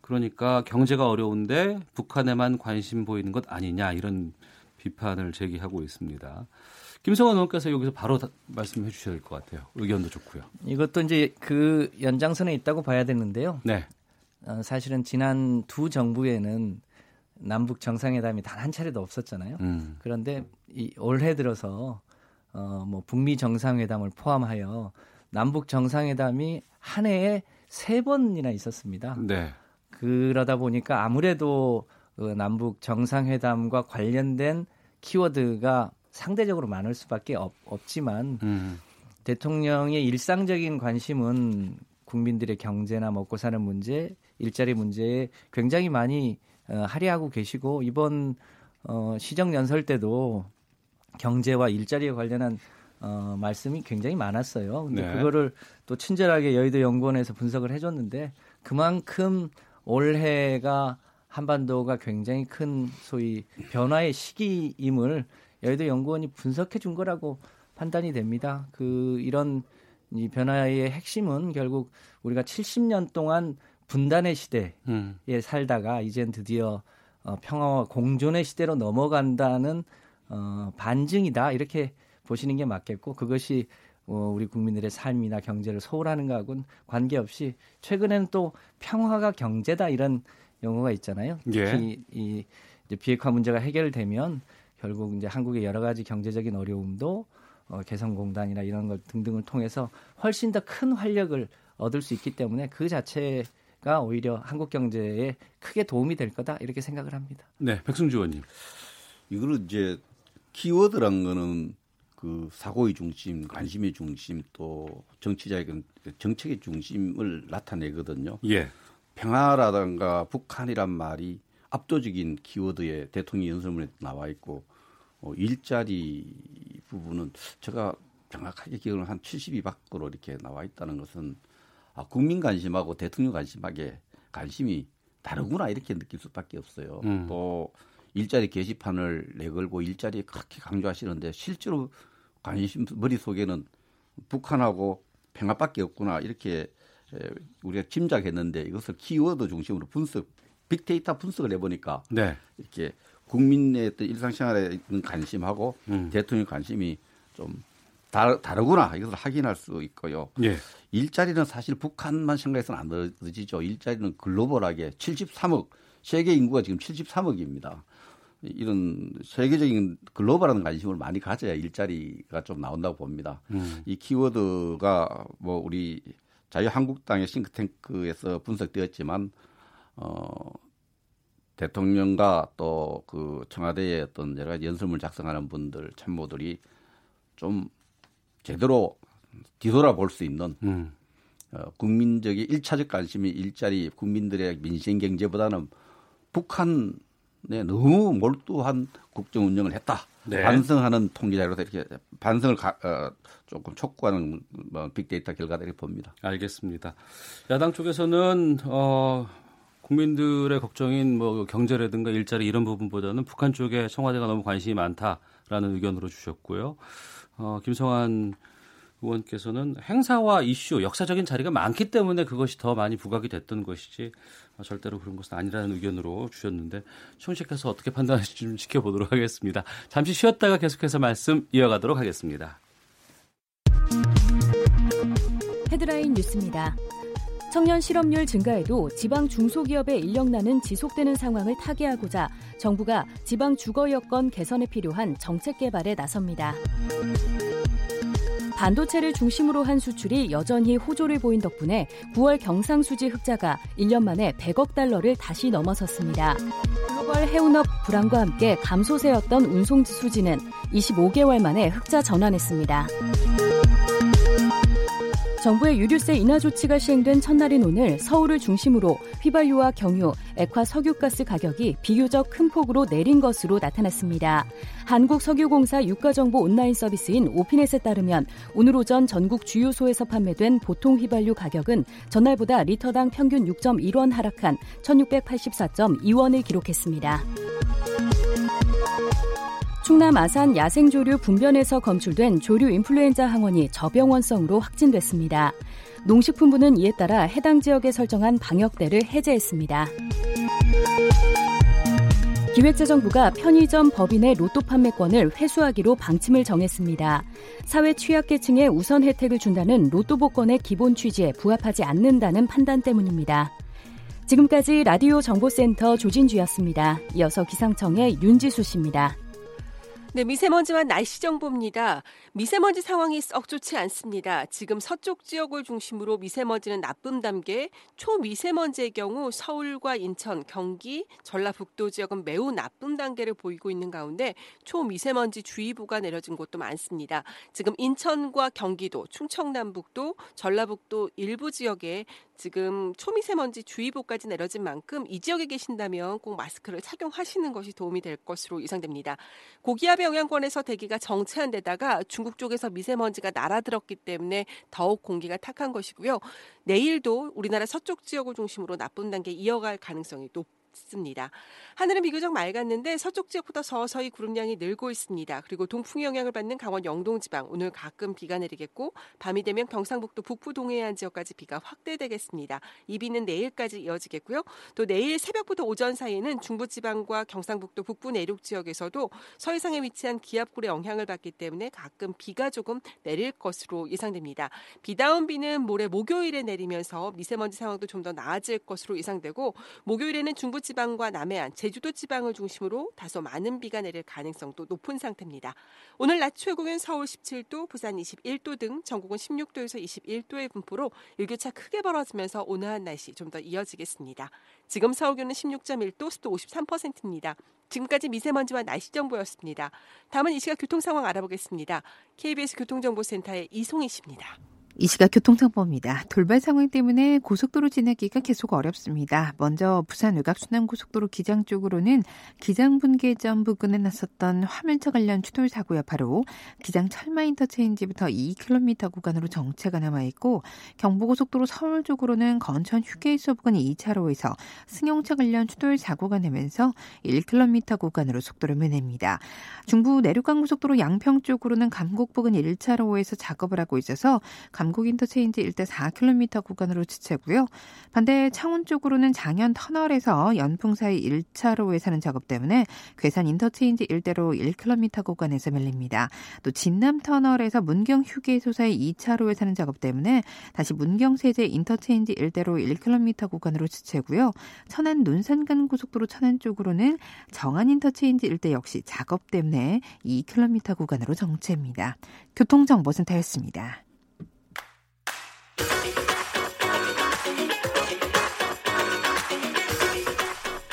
그러니까 경제가 어려운데 북한에만 관심 보이는 것 아니냐 이런 비판을 제기하고 있습니다. 김성환 의원께서 여기서 바로 말씀해 주셔야 될 것 같아요. 의견도 좋고요. 이것도 이제 그 연장선에 있다고 봐야 되는데요. 네. 어, 사실은 지난 두 정부에는 남북 정상회담이 단 한 차례도 없었잖아요. 음. 그런데 이 올해 들어서 어, 뭐 북미 정상회담을 포함하여 남북 정상회담이 한 해에 세 번이나 있었습니다. 네. 그러다 보니까 아무래도 그 남북 정상회담과 관련된 키워드가 상대적으로 많을 수밖에 없, 없지만 음. 대통령의 일상적인 관심은 국민들의 경제나 먹고 사는 문제, 일자리 문제에 굉장히 많이 어, 할애하고 계시고 이번 어, 시정연설 때도 경제와 일자리에 관련한 어, 말씀이 굉장히 많았어요. 근데 네. 그거를 또 친절하게 여의도 연구원에서 분석을 해줬는데 그만큼 올해가 한반도가 굉장히 큰 소위 변화의 시기임을 여의도 연구원이 분석해 준 거라고 판단이 됩니다. 그 이런 이 변화의 핵심은 결국 우리가 칠십 년 동안 분단의 시대에 음. 살다가 이젠 드디어 어, 평화와 공존의 시대로 넘어간다는 어, 반증이다 이렇게 보시는 게 맞겠고 그것이 어, 우리 국민들의 삶이나 경제를 소홀하는가하고는 관계없이 최근에는 또 평화가 경제다 이런 용어가 있잖아요. 예. 특히 이 이제 비핵화 문제가 해결되면 결국 이제 한국의 여러 가지 경제적인 어려움도 어, 개성공단이나 이런 것 등등을 통해서 훨씬 더 큰 활력을 얻을 수 있기 때문에 그 자체. 가 오히려 한국 경제에 크게 도움이 될 거다 이렇게 생각을 합니다. 네, 백승주 의원님. 이거는 이제 키워드란 거는 그 사고의 중심, 관심의 중심, 또 정치자의 정책의 중심을 나타내거든요. 예. 평화라든가 북한이란 말이 압도적인 키워드에 대통령 연설문에 나와 있고 어, 일자리 부분은 제가 정확하게 기억을 한 칠십이 밖으로 이렇게 나와 있다는 것은. 아, 국민 관심하고 대통령 관심하게 관심이 다르구나 이렇게 느낄 수밖에 없어요. 음. 또 일자리 게시판을 내걸고 일자리 그렇게 강조하시는데 실제로 관심 머릿속에는 북한하고 평화밖에 없구나 이렇게 우리가 짐작했는데 이것을 키워드 중심으로 분석, 빅데이터 분석을 해보니까 네. 이렇게 국민의 어떤 일상생활에 있는 관심하고 음. 대통령 관심이 좀 다, 다르구나 이것을 확인할 수 있고요. 예. 일자리는 사실 북한만 생각해서는 안 되지죠. 일자리는 글로벌하게 칠십삼억 세계 인구가 지금 칠십삼억입니다. 이런 세계적인 글로벌한 관심을 많이 가져야 일자리가 좀 나온다고 봅니다. 음. 이 키워드가 뭐 우리 자유한국당의 싱크탱크에서 분석되었지만 어, 대통령과 또 그 청와대의 어떤 여러 가지 연설문 작성하는 분들 참모들이 좀 제대로 뒤돌아볼 수 있는 음. 어, 국민적인 일차적 관심이 일자리 국민들의 민생 경제보다는 북한 네, 너무 몰두한 국정 운영을 했다. 네. 반성하는 통계 자료에서 이렇게 반성을 가, 어, 조금 촉구하는 뭐, 빅데이터 결과들이 봅니다. 알겠습니다. 야당 쪽에서는 어, 국민들의 걱정인 뭐 경제라든가 일자리 이런 부분보다는 북한 쪽에 청와대가 너무 관심이 많다라는 의견으로 주셨고요. 어, 김성환 의원께서는 행사와 이슈, 역사적인 자리가 많기 때문에 그것이 더 많이 부각이 됐던 것이지 절대로 그런 것은 아니라는 의견으로 주셨는데 총식해서 어떻게 판단하실지 좀 지켜보도록 하겠습니다. 잠시 쉬었다가 계속해서 말씀 이어가도록 하겠습니다. 헤드라인 뉴스입니다. 청년 실업률 증가에도 지방 중소기업의 인력난은 지속되는 상황을 타개하고자 정부가 지방 주거 여건 개선에 필요한 정책 개발에 나섭니다. 반도체를 중심으로 한 수출이 여전히 호조를 보인 덕분에 구월 경상수지 흑자가 일 년 만에 백억 달러를 다시 넘어섰습니다. 글로벌 해운업 불황과 함께 감소세였던 운송수지는 이십오 개월 만에 흑자 전환했습니다. 정부의 유류세 인하 조치가 시행된 첫날인 오늘 서울을 중심으로 휘발유와 경유, 액화 석유가스 가격이 비교적 큰 폭으로 내린 것으로 나타났습니다. 한국석유공사 유가정보 온라인 서비스인 오피넷에 따르면 오늘 오전 전국 주유소에서 판매된 보통 휘발유 가격은 전날보다 리터당 평균 육 점 일 원 하락한 천육백팔십사 점 이 원을 기록했습니다. 충남 아산 야생조류 분변에서 검출된 조류 인플루엔자 항원이 저병원성으로 확진됐습니다. 농식품부는 이에 따라 해당 지역에 설정한 방역대를 해제했습니다. 기획재정부가 편의점 법인의 로또 판매권을 회수하기로 방침을 정했습니다. 사회 취약계층에 우선 혜택을 준다는 로또 복권의 기본 취지에 부합하지 않는다는 판단 때문입니다. 지금까지 라디오 정보센터 조진주였습니다. 이어서 기상청의 윤지수 씨입니다. 네, 미세먼지와 날씨 정보입니다. 미세먼지 상황이 썩 좋지 않습니다. 지금 서쪽 지역을 중심으로 미세먼지는 나쁨 단계, 초미세먼지의 경우 서울과 인천, 경기, 전라북도 지역은 매우 나쁨 단계를 보이고 있는 가운데 초미세먼지 주의보가 내려진 곳도 많습니다. 지금 인천과 경기도, 충청남북도, 전라북도 일부 지역에 지금 초미세먼지 주의보까지 내려진 만큼 이 지역에 계신다면 꼭 마스크를 착용하시는 것이 도움이 될 것으로 예상됩니다. 고기압의 영향권에서 대기가 정체한 데다가 중국 쪽에서 미세먼지가 날아들었기 때문에 더욱 공기가 탁한 것이고요. 내일도 우리나라 서쪽 지역을 중심으로 나쁜 단계 이어갈 가능성이 높습니다. 습니다. 하늘은 비교적 맑았는데 서쪽 지역보다 서서히 구름량이 늘고 있습니다. 그리고 동풍의 영향을 받는 강원 영동지방 오늘 가끔 비가 내리겠고 밤이 되면 경상북도 북부 동해안 지역까지 비가 확대되겠습니다. 이 비는 내일까지 이어지겠고요. 또 내일 새벽부터 오전 사이에는 중부지방과 경상북도 북부 내륙 지역에서도 서해상에 위치한 기압골의 영향을 받기 때문에 가끔 비가 조금 내릴 것으로 예상됩니다. 비다운 비는 모레 목요일에 내리면서 미세먼지 상황도 좀 더 나아질 것으로 예상되고 목요일에는 중부 지방과 남해안, 제주도 지방을 중심으로 다소 많은 비가 내릴 가능성도 높은 상태입니다. 오늘 낮 최고는 서울 십칠 도, 부산 이십일 도 등 전국은 십육 도에서 이십일 도의 분포로 일교차 크게 벌어지면서 온화한 날씨 좀 더 이어지겠습니다. 지금 서울 기온은 십육 점 일 도, 습도 오십삼 퍼센트입니다. 지금까지 미세먼지와 날씨 정보였습니다. 다음은 이 시각 교통 상황 알아보겠습니다. 케이비에스 교통정보센터의 이송희 씨입니다. 이 시각 교통정보입니다. 돌발 상황 때문에 고속도로 지나기가 계속 어렵습니다. 먼저 부산 외곽순환고속도로 기장 쪽으로는 기장 분기점 부근에 났었던 화물차 관련 추돌 사고야 바로 기장 철마인터체인지부터 이 킬로미터 구간으로 정체가 남아있고, 경부고속도로 서울 쪽으로는 건천 휴게소 부근 이 차로에서 승용차 관련 추돌 사고가 나면서 일 킬로미터 구간으로 속도를 매냅니다. 중부 내륙간고속도로 양평 쪽으로는 감곡 부근 일 차로에서 작업을 하고 있어서 감곡 인터체인지 일대 사 킬로미터 구간으로 지체고요. 반대 창원 쪽으로는 장현 터널에서 연풍 사이 일 차로에서 하는 작업 때문에 괴산 인터체인지 일대로 일 킬로미터 구간에서 밀립니다. 또 진남 터널에서 문경 휴게소 사이 이 차로에서 하는 작업 때문에 다시 문경 세제 인터체인지 일대로 일 킬로미터 구간으로 지체고요. 천안 논산간 고속도로 천안 쪽으로는 정안 인터체인지 일대 역시 작업 때문에 이 킬로미터 구간으로 정체입니다. 교통정보센터였습니다.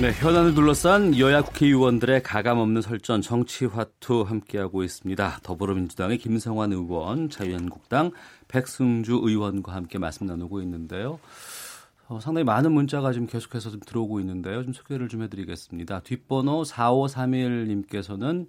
네, 현안을 둘러싼 여야 국회의원들의 가감없는 설전, 정치화투 함께하고 있습니다. 더불어민주당의 김성환 의원, 자유한국당 백승주 의원과 함께 말씀 나누고 있는데요. 어, 상당히 많은 문자가 지금 계속해서 좀 들어오고 있는데요. 좀 소개를 좀 해드리겠습니다. 뒷번호 사오삼일 님께서는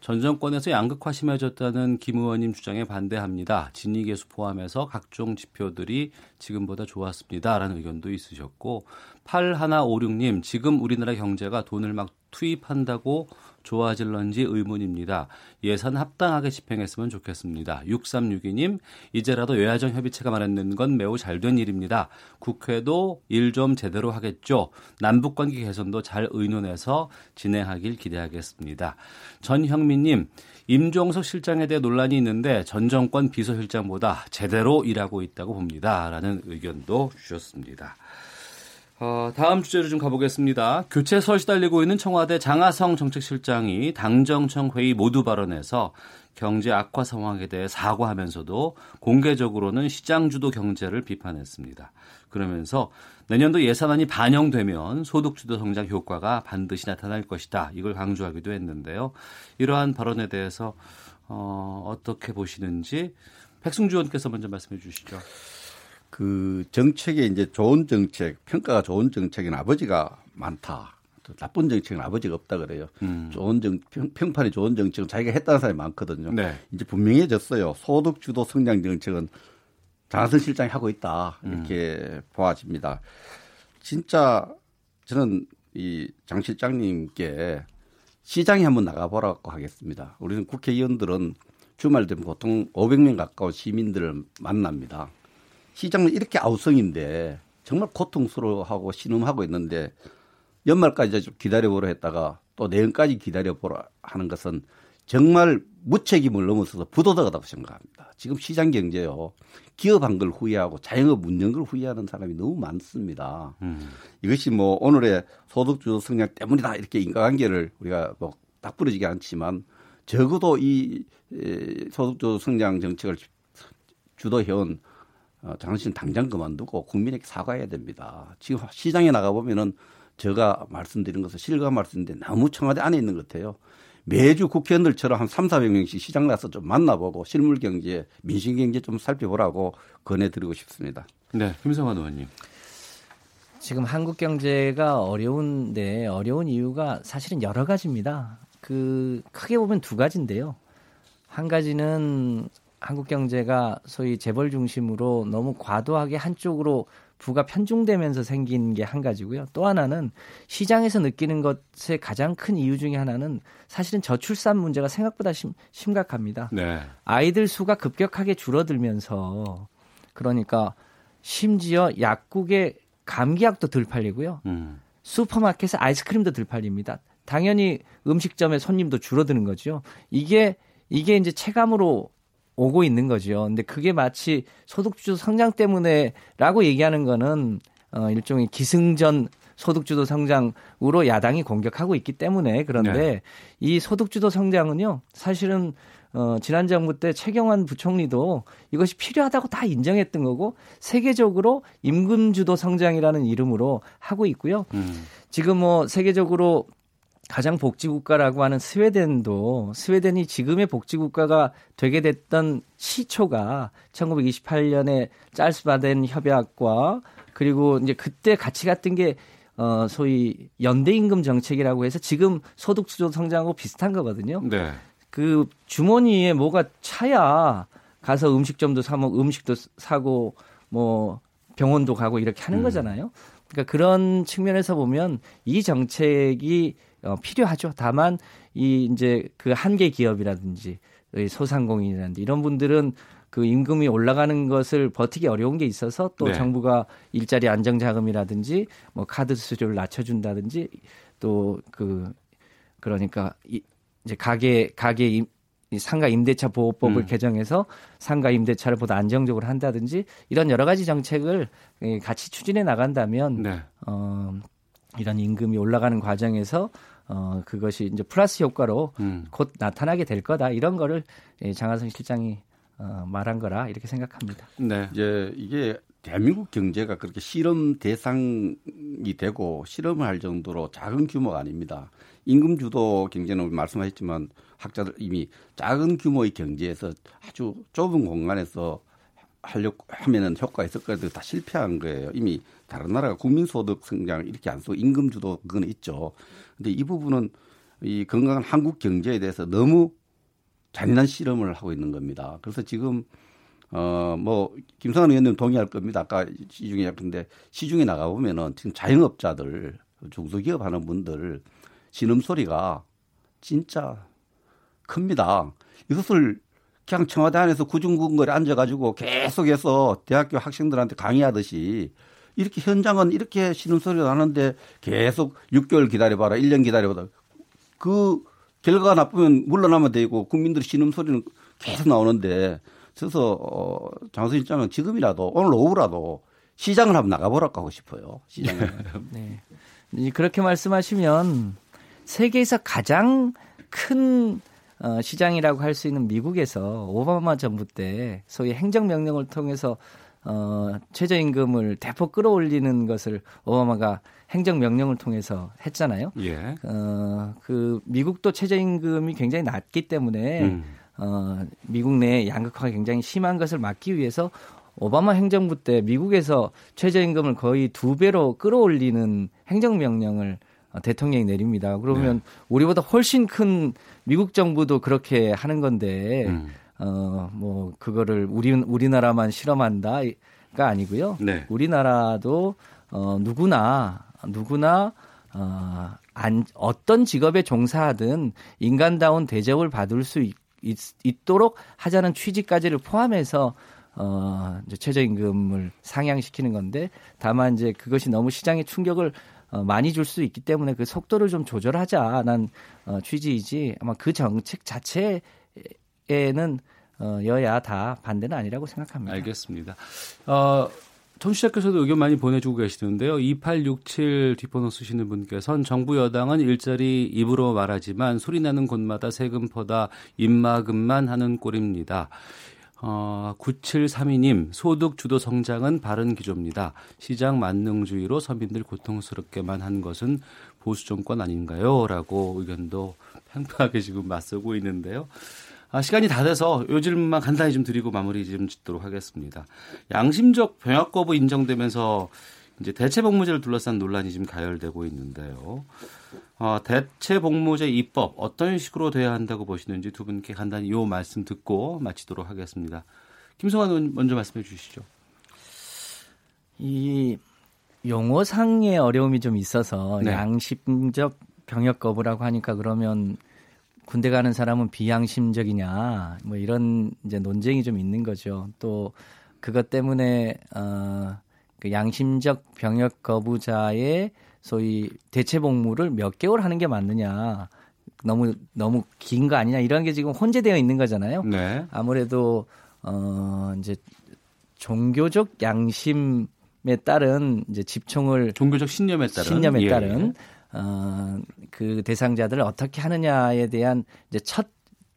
전 정권에서 양극화 심해졌다는 김 의원님 주장에 반대합니다. 진위 계수 포함해서 각종 지표들이 지금보다 좋았습니다. 라는 의견도 있으셨고, 팔일오육 님, 지금 우리나라 경제가 돈을 막 투입한다고 좋아질런지 의문입니다. 예산 합당하게 집행했으면 좋겠습니다. 육삼육이 님, 이제라도 여야정 협의체가 마련된 건 매우 잘된 일입니다. 국회도 일 좀 제대로 하겠죠. 남북관계 개선도 잘 의논해서 진행하길 기대하겠습니다. 전형민님, 임종석 실장에 대해 논란이 있는데 전 정권 비서실장보다 제대로 일하고 있다고 봅니다. 라는 의견도 주셨습니다. 어, 다음 주제로 좀 가보겠습니다. 교체설 시달리고 있는 청와대 장하성 정책실장이 당정청 회의 모두 발언에서 경제 악화 상황에 대해 사과하면서도 공개적으로는 시장 주도 경제를 비판했습니다. 그러면서 내년도 예산안이 반영되면 소득 주도 성장 효과가 반드시 나타날 것이다. 이걸 강조하기도 했는데요. 이러한 발언에 대해서 어, 어떻게 보시는지 백승주 의원께서 먼저 말씀해 주시죠. 그 정책에 이제 좋은 정책, 평가가 좋은 정책은 아버지가 많다. 나쁜 정책은 아버지가 없다 그래요. 음. 좋은 정, 평, 평판이 좋은 정책은 자기가 했다는 사람이 많거든요. 네. 이제 분명해졌어요. 소득 주도 성장 정책은 장하선 실장이 하고 있다. 이렇게 음. 보아집니다. 진짜 저는 이 장 실장님께 시장에 한번 나가보라고 하겠습니다. 우리는 국회의원들은 주말 되면 보통 오백 명 가까운 시민들을 만납니다. 시장은 이렇게 아우성인데 정말 고통스러워하고 신음하고 있는데 연말까지 좀 기다려보라 했다가 또 내년까지 기다려보라 하는 것은 정말 무책임을 넘어서서 부도덕하다고 생각합니다. 지금 시장 경제요. 기업한 걸 후회하고 자영업 운영 걸 후회하는 사람이 너무 많습니다. 음. 이것이 뭐 오늘의 소득주도 성장 때문이다 이렇게 인과관계를 우리가 뭐 딱 부러지게 않지만 적어도 이 소득주도 성장 정책을 주도해온 어, 당신 당장 그만두고 국민에게 사과해야 됩니다. 지금 시장에 나가보면은 제가 말씀드린 것은 실감 말씀인데 너무 청와대 안에 있는 것 같아요. 매주 국회의원들처럼 한 삼사백 명씩 시장 가서 좀 만나보고 실물 경제, 민심 경제 좀 살펴보라고 권해드리고 싶습니다. 네, 김성환 의원님. 지금 한국 경제가 어려운데 어려운 이유가 사실은 여러 가지입니다. 그 크게 보면 두 가지인데요. 한 가지는 한국 경제가 소위 재벌 중심으로 너무 과도하게 한쪽으로 부가 편중되면서 생긴 게 한 가지고요. 또 하나는 시장에서 느끼는 것의 가장 큰 이유 중에 하나는 사실은 저출산 문제가 생각보다 심, 심각합니다. 네. 아이들 수가 급격하게 줄어들면서 그러니까 심지어 약국에 감기약도 덜 팔리고요. 음. 슈퍼마켓에 아이스크림도 덜 팔립니다. 당연히 음식점에 손님도 줄어드는 거죠. 이게 이게 이제 체감으로 오고 있는 거죠. 근데 그게 마치 소득주도 성장 때문에라고 얘기하는 거는 어, 일종의 기승전 소득주도 성장으로 야당이 공격하고 있기 때문에 그런데 네. 이 소득주도 성장은요, 사실은 어, 지난 정부 때 최경환 부총리도 이것이 필요하다고 다 인정했던 거고 세계적으로 임금주도 성장이라는 이름으로 하고 있고요. 음. 지금 뭐 세계적으로 가장 복지국가라고 하는 스웨덴도 스웨덴이 지금의 복지국가가 되게 됐던 시초가 천구백이십팔 년에 짤스바덴 협약과 그리고 이제 그때 같이 갔던 게 어, 소위 연대임금 정책이라고 해서 지금 소득주도 성장하고 비슷한 거거든요. 네. 그 주머니에 뭐가 차야 가서 음식점도 사 먹고 음식도 사고 뭐 병원도 가고 이렇게 하는 음. 거잖아요. 그러니까 그런 측면에서 보면 이 정책이 어, 필요하죠. 다만 이 이제 그 한계 기업이라든지 소상공인이라든지 이런 분들은 그 임금이 올라가는 것을 버티기 어려운 게 있어서 또 네. 정부가 일자리 안정자금이라든지 뭐 카드 수수료를 낮춰준다든지 또 그 그러니까 이, 이제 가계 가계 임, 상가 임대차 보호법을 음. 개정해서 상가 임대차를 보다 안정적으로 한다든지 이런 여러 가지 정책을 같이 추진해 나간다면 네. 어, 이런 임금이 올라가는 과정에서 어, 그것이 이제 플러스 효과로 음. 곧 나타나게 될 거다 이런 거를 장하성 실장이 어, 말한 거라 이렇게 생각합니다. 네, 이제 이게 대한민국 경제가 그렇게 실험 대상이 되고 실험을 할 정도로 작은 규모가 아닙니다. 임금 주도 경제는 말씀하셨지만 학자들 이미 작은 규모의 경제에서 아주 좁은 공간에서 하려고 하면은 효과가 있을 거라도 다 실패한 거예요. 이미 다른 나라가 국민소득 성장 이렇게 안 쓰고 임금 주도 그건 있죠. 근데 이 부분은 이 건강한 한국 경제에 대해서 너무 잔인한 실험을 하고 있는 겁니다. 그래서 지금 어 뭐 김성환 의원님 동의할 겁니다. 아까 시중에 근데 시중에 나가 보면은 지금 자영업자들 중소기업 하는 분들 신음소리가 진짜 큽니다. 이것을 그냥 청와대 안에서 구중궁궐에 앉아가지고 계속해서 대학교 학생들한테 강의하듯이 이렇게 현장은 이렇게 신음소리가 나는데 계속 육 개월 기다려봐라, 일 년 기다려봐라. 그 결과가 나쁘면 물러나면 되고 국민들의 신음소리는 계속 나오는데 그래서 장하성 실장은 지금이라도 오늘 오후라도 시장을 한번 나가보라고 하고 싶어요. 시장을. 네. 그렇게 말씀하시면 세계에서 가장 큰 어, 시장이라고 할 수 있는 미국에서 오바마 정부 때 소위 행정명령을 통해서 어, 최저임금을 대폭 끌어올리는 것을 오바마가 행정명령을 통해서 했잖아요. 예. 어, 그 미국도 최저임금이 굉장히 낮기 때문에 음. 어, 미국 내 양극화가 굉장히 심한 것을 막기 위해서 오바마 행정부 때 미국에서 최저임금을 거의 두 배로 끌어올리는 행정명령을 대통령이 내립니다. 그러면 네. 우리보다 훨씬 큰 미국 정부도 그렇게 하는 건데, 음. 어, 뭐, 그거를 우리, 우리나라만 실험한다가 아니고요. 네. 우리나라도, 어, 누구나, 누구나, 어, 안, 어떤 직업에 종사하든 인간다운 대접을 받을 수 있, 있, 있도록 하자는 취지까지를 포함해서 어, 이제 최저임금을 상향시키는 건데, 다만 이제 그것이 너무 시장의 충격을 많이 줄 수 있기 때문에 그 속도를 좀 조절하자는 취지이지 아마 그 정책 자체에는 여야 다 반대는 아니라고 생각합니다. 알겠습니다. 어, 청취자께서도 의견 많이 보내주고 계시는데요. 이팔육칠 뒷번호 쓰시는 분께서는 정부 여당은 일자리 입으로 말하지만 소리나는 곳마다 세금 퍼다 입마금만 하는 꼴입니다. 어, 구칠삼이 님 소득 주도 성장은 바른 기조입니다. 시장 만능주의로 서민들 고통스럽게만 한 것은 보수 정권 아닌가요? 라고 의견도 팽팽하게 지금 맞서고 있는데요. 아, 시간이 다 돼서 요 질문만 간단히 좀 드리고 마무리 좀 짓도록 하겠습니다. 양심적 병역 거부 인정되면서 이제 대체 복무제를 둘러싼 논란이 지금 가열되고 있는데요. 어, 대체 복무제 입법 어떤 식으로 돼야 한다고 보시는지 두 분께 간단히 요 말씀 듣고 마치도록 하겠습니다. 김성환 의원 먼저 말씀해 주시죠. 이 용어상의 어려움이 좀 있어서 네. 양심적 병역 거부라고 하니까 그러면 군대 가는 사람은 비양심적이냐 뭐 이런 이제 논쟁이 좀 있는 거죠. 또 그것 때문에 어, 그 양심적 병역 거부자의 소위 대체 복무를 몇 개월 하는 게 맞느냐, 너무 너무 긴 거 아니냐 이런 게 지금 혼재되어 있는 거잖아요. 네. 아무래도 어 이제 종교적 양심에 따른 이제 집총을 종교적 신념에 따른 신념에 예. 따른 어, 그 대상자들을 어떻게 하느냐에 대한 이제 첫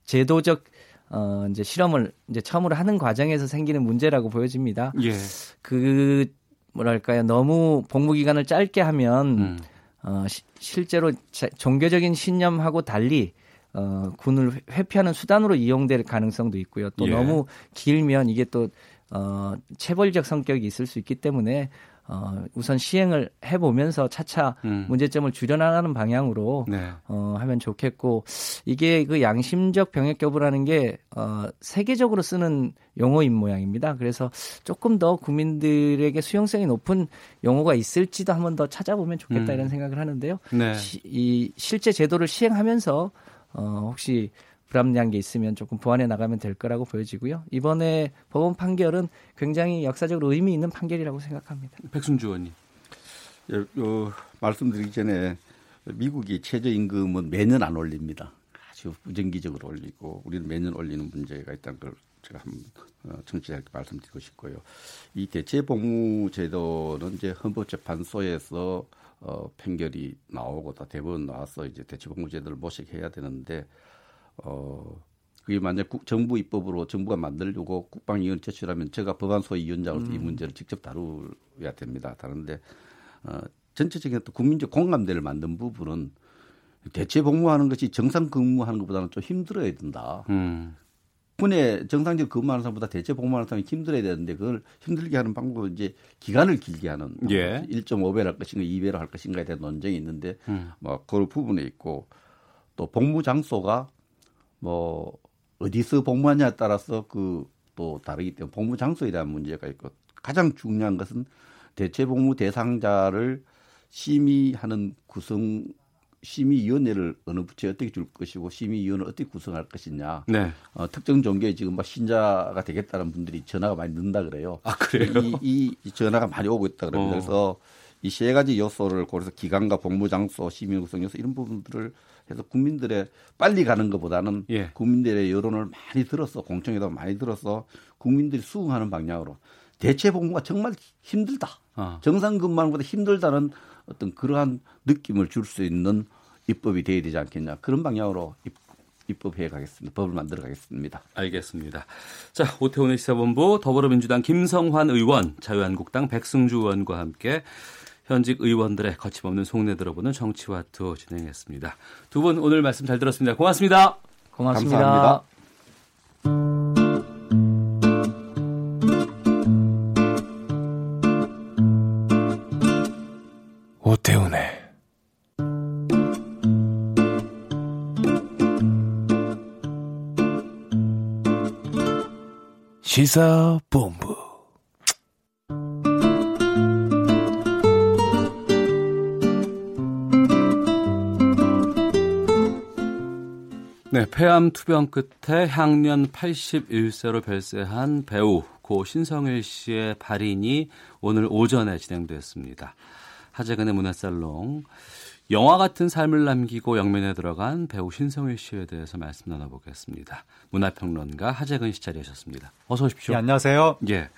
제도적 어, 이제 실험을 이제 처음으로 하는 과정에서 생기는 문제라고 보여집니다. 예. 그 뭐랄까요, 너무 복무 기간을 짧게 하면 음. 어, 시, 실제로 자, 종교적인 신념하고 달리 어, 군을 회피하는 수단으로 이용될 가능성도 있고요. 또 예. 너무 길면 이게 또 어, 체벌적 성격이 있을 수 있기 때문에 어, 우선 시행을 해보면서 차차 음. 문제점을 줄여나가는 방향으로 네. 어, 하면 좋겠고, 이게 그 양심적 병역거부라는 게 어, 세계적으로 쓰는 용어인 모양입니다. 그래서 조금 더 국민들에게 수용성이 높은 용어가 있을지도 한번 더 찾아보면 좋겠다 음. 이런 생각을 하는데요. 네. 시, 이 실제 제도를 시행하면서 어, 혹시 불합리한 게 있으면 조금 보완해 나가면 될 거라고 보여지고요. 이번에 법원 판결은 굉장히 역사적으로 의미 있는 판결이라고 생각합니다. 백승주 의원님. 예, 어, 말씀드리기 전에 미국이 최저임금은 매년 안 올립니다. 아주 부정기적으로 올리고 우리는 매년 올리는 문제가 있다는 걸 제가 한번 어, 청취자께 말씀드리고 싶고요. 이 대체복무제도는 이제 헌법재판소에서 어, 판결이 나오고 다 대법원 나와서 이제 대체복무제도를 모색해야 되는데 어 그게 만약 국, 정부 입법으로 정부가 만들려고 국방위원회 제출하면 제가 법안소위원장으로서 음. 이 문제를 직접 다루어야 됩니다. 다른데 어, 전체적인 또 국민적 공감대를 만든 부분은 대체 복무하는 것이 정상 근무하는 것보다는 좀 힘들어야 된다. 음. 군에 정상적 근무하는 사람보다 대체 복무하는 사람이 힘들어야 되는데 그걸 힘들게 하는 방법은 이제 기간을 길게 하는 예. 일 점 오 배로 할 것인가 이 배로 할 것인가에 대한 논쟁이 있는데 음. 뭐 그런 부분에 있고 또 복무 장소가 뭐 어디서 복무하냐에 따라서 그 또 다르기 때문에 복무 장소에 대한 문제가 있고, 가장 중요한 것은 대체 복무 대상자를 심의하는 구성 심의위원회를 어느 부처에 어떻게 줄 것이고 심의위원회를 어떻게 구성할 것이냐. 네. 어, 특정 종교에 지금 막 신자가 되겠다는 분들이 전화가 많이 는다 그래요. 아 그래요? 이, 이 전화가 많이 오고 있다 그래요. 어. 그래서 이 세 가지 요소를 고려해서 기간과 복무 장소, 심의 구성 요소 이런 부분들을 해서 국민들의 빨리 가는 것보다는 예. 국민들의 여론을 많이 들어서 공청회도 많이 들어서 국민들이 수긍하는 방향으로 대체 복무가 정말 힘들다. 어. 정상 근무하는 것보다 힘들다는 어떤 그러한 느낌을 줄 수 있는 입법이 돼야 되지 않겠냐. 그런 방향으로 입, 입법해 가겠습니다. 법을 만들어 가겠습니다. 알겠습니다. 자, 오태훈의 시사본부 더불어민주당 김성환 의원, 자유한국당 백승주 의원과 함께 현직 의원들의 거침없는 속내 들어보는 정치와투 진행했습니다. 두 분 오늘 말씀 잘 들었습니다. 고맙습니다. 고맙습니다. 감사합니다. 오태훈의 시사본부. 네, 폐암 투병 끝에 향년 팔십일 세로 별세한 배우 고 신성일 씨의 발인이 오늘 오전에 진행됐습니다. 하재근의 문화살롱, 영화 같은 삶을 남기고 영면에 들어간 배우 신성일 씨에 대해서 말씀 나눠보겠습니다. 문화평론가 하재근 씨 자리하셨습니다. 어서 오십시오. 네, 안녕하세요. 예,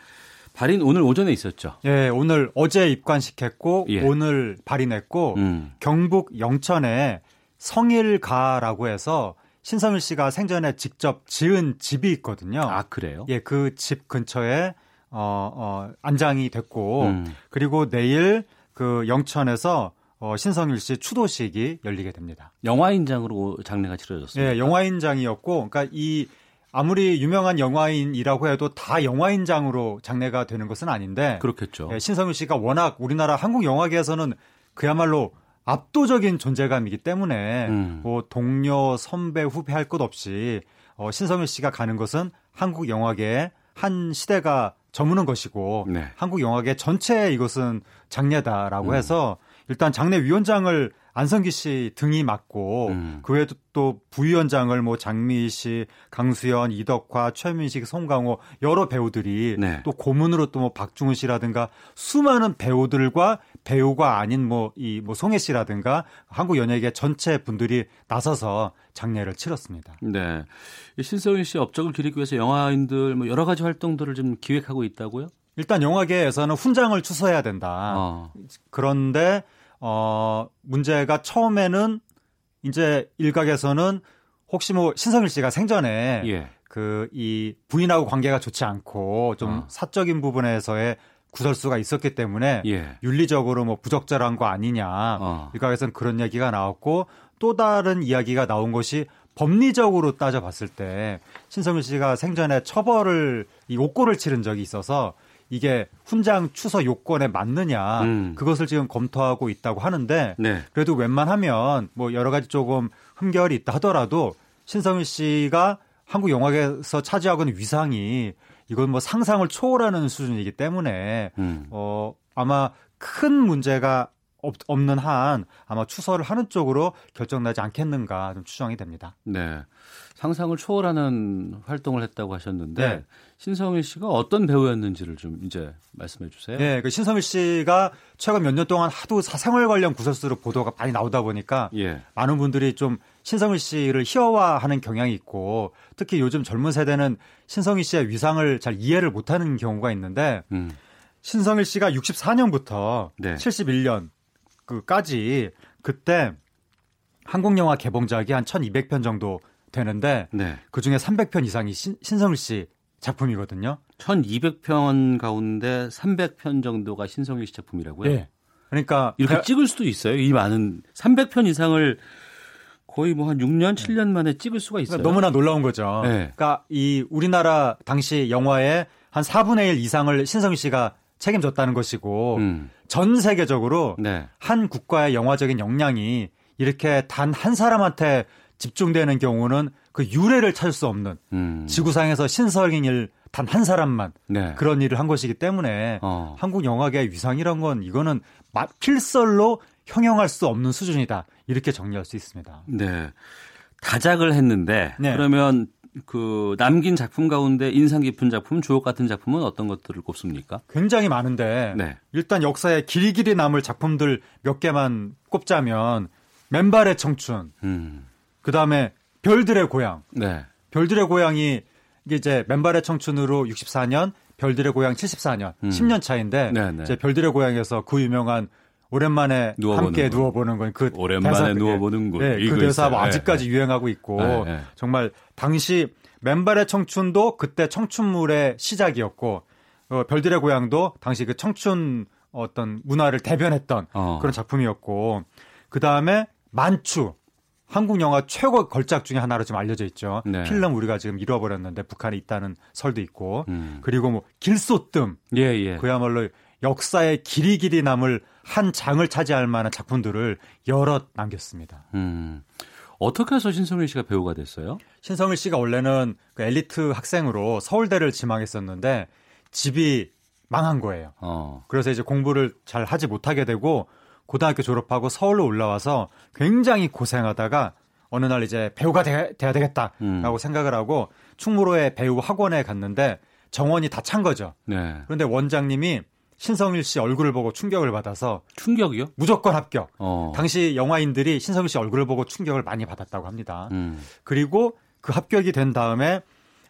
발인 오늘 오전에 있었죠? 예, 오늘 어제 입관식했고 예. 오늘 발인했고 음. 경북 영천에 성일가라고 해서 신성일 씨가 생전에 직접 지은 집이 있거든요. 아, 그래요? 예, 그 집 근처에 어, 어, 안장이 됐고 음. 그리고 내일 그 영천에서 어, 신성일 씨 추도식이 열리게 됩니다. 영화인장으로 장례가 치러졌습니다. 예, 영화인장이었고, 그러니까 이 아무리 유명한 영화인이라고 해도 다 영화인장으로 장례가 되는 것은 아닌데 그렇겠죠. 예, 신성일 씨가 워낙 우리나라 한국 영화계에서는 그야말로 압도적인 존재감이기 때문에 음. 뭐 동료, 선배, 후배 할 것 없이 어, 신성일 씨가 가는 것은 한국 영화계의 한 시대가 저무는 것이고 네. 한국 영화계 전체에 이것은 장례다라고 음. 해서 일단 장례위원장을 안성기 씨 등이 맡고 음. 그 외에도 또 부위원장을 뭐 장미희 씨, 강수연, 이덕화, 최민식, 송강호 여러 배우들이 네. 또 고문으로 또 뭐 박중훈 씨라든가 수많은 배우들과 배우가 아닌 뭐 이 뭐 송혜 씨라든가 한국 연예계 전체 분들이 나서서 장례를 치렀습니다. 네, 신성일 씨 업적을 기리기 위해서 영화인들 뭐 여러 가지 활동들을 좀 기획하고 있다고요? 일단 영화계에서는 훈장을 추서해야 된다. 어. 그런데 어, 문제가 처음에는 이제 일각에서는 혹시 뭐 신성일 씨가 생전에 예. 그 이 부인하고 관계가 좋지 않고 좀 어. 사적인 부분에서의 구설수가 있었기 때문에 예. 윤리적으로 뭐 부적절한 거 아니냐. 어. 일각에서는 그런 얘기가 나왔고 또 다른 이야기가 나온 것이 법리적으로 따져봤을 때 신성일 씨가 생전에 처벌을 이 옥고를 치른 적이 있어서 이게 훈장 추서 요건에 맞느냐 음. 그것을 지금 검토하고 있다고 하는데 네. 그래도 웬만하면 뭐 여러 가지 조금 흠결이 있다 하더라도 신성일 씨가 한국 영화계에서 차지하고 있는 위상이 이건 뭐 상상을 초월하는 수준이기 때문에 음. 어, 아마 큰 문제가 없, 없는 한 아마 추서를 하는 쪽으로 결정나지 않겠는가 좀 추정이 됩니다. 네, 상상을 초월하는 활동을 했다고 하셨는데 네. 신성일 씨가 어떤 배우였는지를 좀 이제 말씀해 주세요. 네, 그 신성일 씨가 최근 몇 년 동안 하도 사생활 관련 구설수로 보도가 많이 나오다 보니까 예. 많은 분들이 좀 신성일 씨를 희화화하는 경향이 있고 특히 요즘 젊은 세대는 신성일 씨의 위상을 잘 이해를 못하는 경우가 있는데 음. 신성일 씨가 육십사 년부터 네. 칠십일 년 그까지 그때 한국 영화 개봉작이 한 천이백 편 정도 되는데 네. 그중에 삼백 편 이상이 신, 신성일 씨 작품이거든요. 천이백 편 가운데 삼백 편 정도가 신성일 씨 작품이라고요? 네. 그러니까 이렇게 가... 찍을 수도 있어요. 이 많은 삼백 편 이상을 거의 뭐 한 육 년, 칠 년 만에 찍을 수가 있어요. 그러니까 너무나 놀라운 거죠. 네. 그러니까 이 우리나라 당시 영화의 한 사분의 일 이상을 신성일 씨가 책임졌다는 것이고 음. 전 세계적으로 네. 한 국가의 영화적인 역량이 이렇게 단 한 사람한테 집중되는 경우는 그 유례를 찾을 수 없는 음. 지구상에서 신성일 단 한 사람만 네. 그런 일을 한 것이기 때문에 어. 한국 영화계의 위상이란 건 이거는 필설로 형용할 수 없는 수준이다. 이렇게 정리할 수 있습니다. 네. 다작을 했는데 네. 그러면 그 남긴 작품 가운데 인상 깊은 작품, 주옥 같은 작품은 어떤 것들을 꼽습니까? 굉장히 많은데 네. 일단 역사에 길이길이 남을 작품들 몇 개만 꼽자면 맨발의 청춘, 음. 그다음에 별들의 고향. 네. 별들의 고향이 이게 이제 맨발의 청춘으로 육십사 년, 별들의 고향 칠십사 년, 음. 십 년 차인데 네, 네. 이제 별들의 고향에서 그 유명한 오랜만에 누워보는 함께 거. 누워보는 건 그 오랜만에 대사, 누워보는 건 네, 그 대사 뭐 아직까지 네, 유행하고 있고 네, 네. 정말 당시 맨발의 청춘도 그때 청춘물의 시작이었고 어, 별들의 고향도 당시 그 청춘 어떤 문화를 대변했던 어. 그런 작품이었고 그 다음에 만추 한국 영화 최고 걸작 중에 하나로 지금 알려져 있죠. 네. 필름 우리가 지금 잃어버렸는데 북한에 있다는 설도 있고 음. 그리고 뭐 길소뜸 예, 예. 그야말로 역사에 길이 길이 남을 한 장을 차지할 만한 작품들을 여럿 남겼습니다. 음, 어떻게 해서 신성일 씨가 배우가 됐어요? 신성일 씨가 원래는 그 엘리트 학생으로 서울대를 지망했었는데 집이 망한 거예요. 어. 그래서 이제 공부를 잘 하지 못하게 되고 고등학교 졸업하고 서울로 올라와서 굉장히 고생하다가 어느 날 이제 배우가 되, 돼야 되겠다라고 음. 생각을 하고 충무로의 배우 학원에 갔는데 정원이 다 찬 거죠. 네. 그런데 원장님이 신성일 씨 얼굴을 보고 충격을 받아서 충격이요? 무조건 합격. 어. 당시 영화인들이 신성일 씨 얼굴을 보고 충격을 많이 받았다고 합니다. 음. 그리고 그 합격이 된 다음에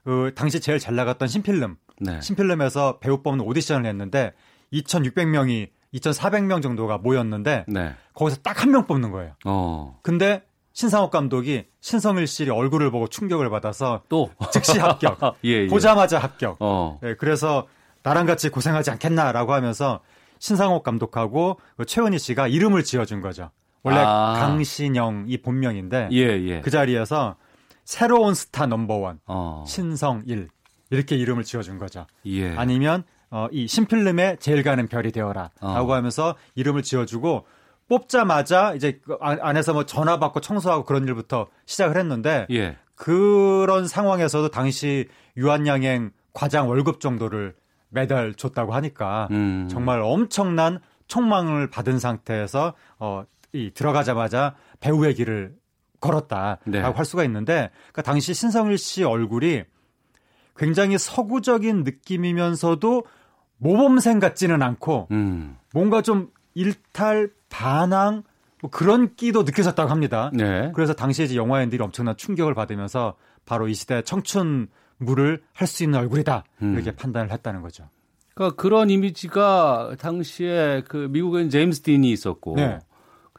어, 당시 제일 잘 나갔던 신필름, 네. 신필름에서 배우 뽑는 오디션을 했는데 이천육백 명이 이천사백 명 정도가 모였는데 네. 거기서 딱 한 명 뽑는 거예요. 어. 근데 신상옥 감독이 신성일 씨 얼굴을 보고 충격을 받아서 또 즉시 합격. 예, 예. 보자마자 합격. 어. 예, 그래서 나랑 같이 고생하지 않겠나라고 하면서 신상옥 감독하고 최은희 씨가 이름을 지어준 거죠. 원래 아. 강신영이 본명인데 예, 예. 그 자리에서 새로운 스타 넘버원 어. 신성일 이렇게 이름을 지어준 거죠. 예. 아니면 어, 이 신필름에 제일 가는 별이 되어라 어. 라고 하면서 이름을 지어주고 뽑자마자 이제 안에서 뭐 전화 받고 청소하고 그런 일부터 시작을 했는데 예. 그런 상황에서도 당시 유한양행 과장 월급 정도를 매달 줬다고 하니까 음. 정말 엄청난 촉망을 받은 상태에서 어, 이, 들어가자마자 배우의 길을 걸었다라고 네. 할 수가 있는데 그러니까 당시 신성일 씨 얼굴이 굉장히 서구적인 느낌이면서도 모범생 같지는 않고 음. 뭔가 좀 일탈, 반항 뭐 그런 끼도 느껴졌다고 합니다. 네. 그래서 당시에 이제 영화인들이 엄청난 충격을 받으면서 바로 이 시대의 청춘 물을 할 수 있는 얼굴이다 이렇게 음. 판단을 했다는 거죠. 그러니까 그런 이미지가 당시에 그 미국에는 제임스 딘이 있었고 네.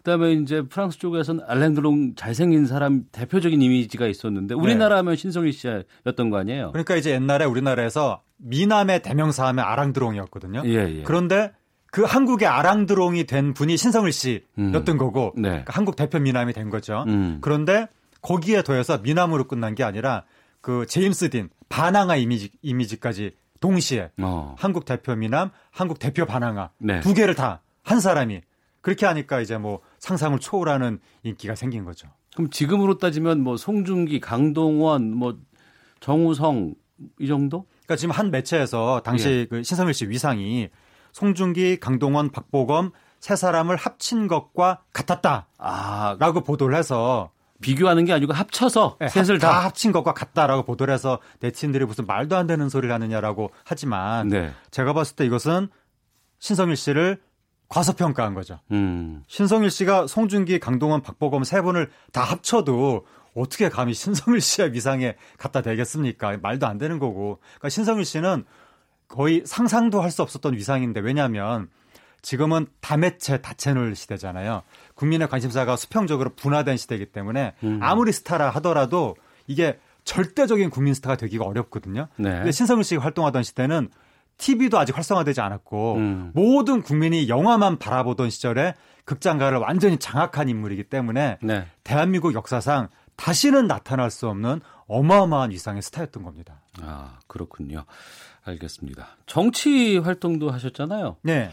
그다음에 이제 프랑스 쪽에서는 알랭드롱 잘생긴 사람 대표적인 이미지가 있었는데 우리나라 네. 하면 신성일 씨였던 거 아니에요. 그러니까 이제 옛날에 우리나라에서 미남의 대명사 하면 아랑드롱이었거든요. 예, 예. 그런데 그 한국의 아랑드롱이 된 분이 신성일 씨였던 음. 거고 네. 그러니까 한국 대표 미남이 된 거죠. 음. 그런데 거기에 더해서 미남으로 끝난 게 아니라 그 제임스 딘 반항아 이미지, 이미지까지 동시에 어. 한국 대표 미남, 한국 대표 반항아 네. 두 개를 다 한 사람이 그렇게 하니까 이제 뭐 상상을 초월하는 인기가 생긴 거죠. 그럼 지금으로 따지면 뭐 송중기, 강동원, 뭐 정우성 이 정도? 그러니까 지금 한 매체에서 당시 예. 그 신성일 씨 위상이 송중기, 강동원, 박보검 세 사람을 합친 것과 같았다라고 아, 보도를 해서 비교하는 게 아니고 합쳐서 네, 셋을 다, 다 합친 것과 같다라고 보도를 해서 네티즌들이 무슨 말도 안 되는 소리를 하느냐라고 하지만 네. 제가 봤을 때 이것은 신성일 씨를 과소평가한 거죠. 음. 신성일 씨가 송중기, 강동원, 박보검 세 분을 다 합쳐도 어떻게 감히 신성일 씨의 위상에 갖다 대겠습니까? 말도 안 되는 거고. 그러니까 신성일 씨는 거의 상상도 할 수 없었던 위상인데 왜냐하면 지금은 다매체, 다채널 시대잖아요. 국민의 관심사가 수평적으로 분화된 시대이기 때문에 음. 아무리 스타라 하더라도 이게 절대적인 국민 스타가 되기가 어렵거든요. 네. 근데 신성일 씨가 활동하던 시대는 티비도 아직 활성화되지 않았고 음. 모든 국민이 영화만 바라보던 시절에 극장가를 완전히 장악한 인물이기 때문에 네. 대한민국 역사상 다시는 나타날 수 없는 어마어마한 위상의 스타였던 겁니다. 아, 그렇군요. 알겠습니다. 정치 활동도 하셨잖아요. 네.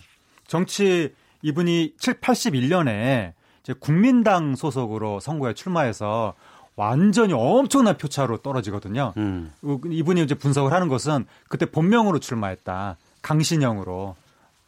정치 이분이 칠십일 년에 이제 국민당 소속으로 선거에 출마해서 완전히 엄청난 표차로 떨어지거든요. 음. 이분이 이제 분석을 하는 것은 그때 본명으로 출마했다. 강신영으로.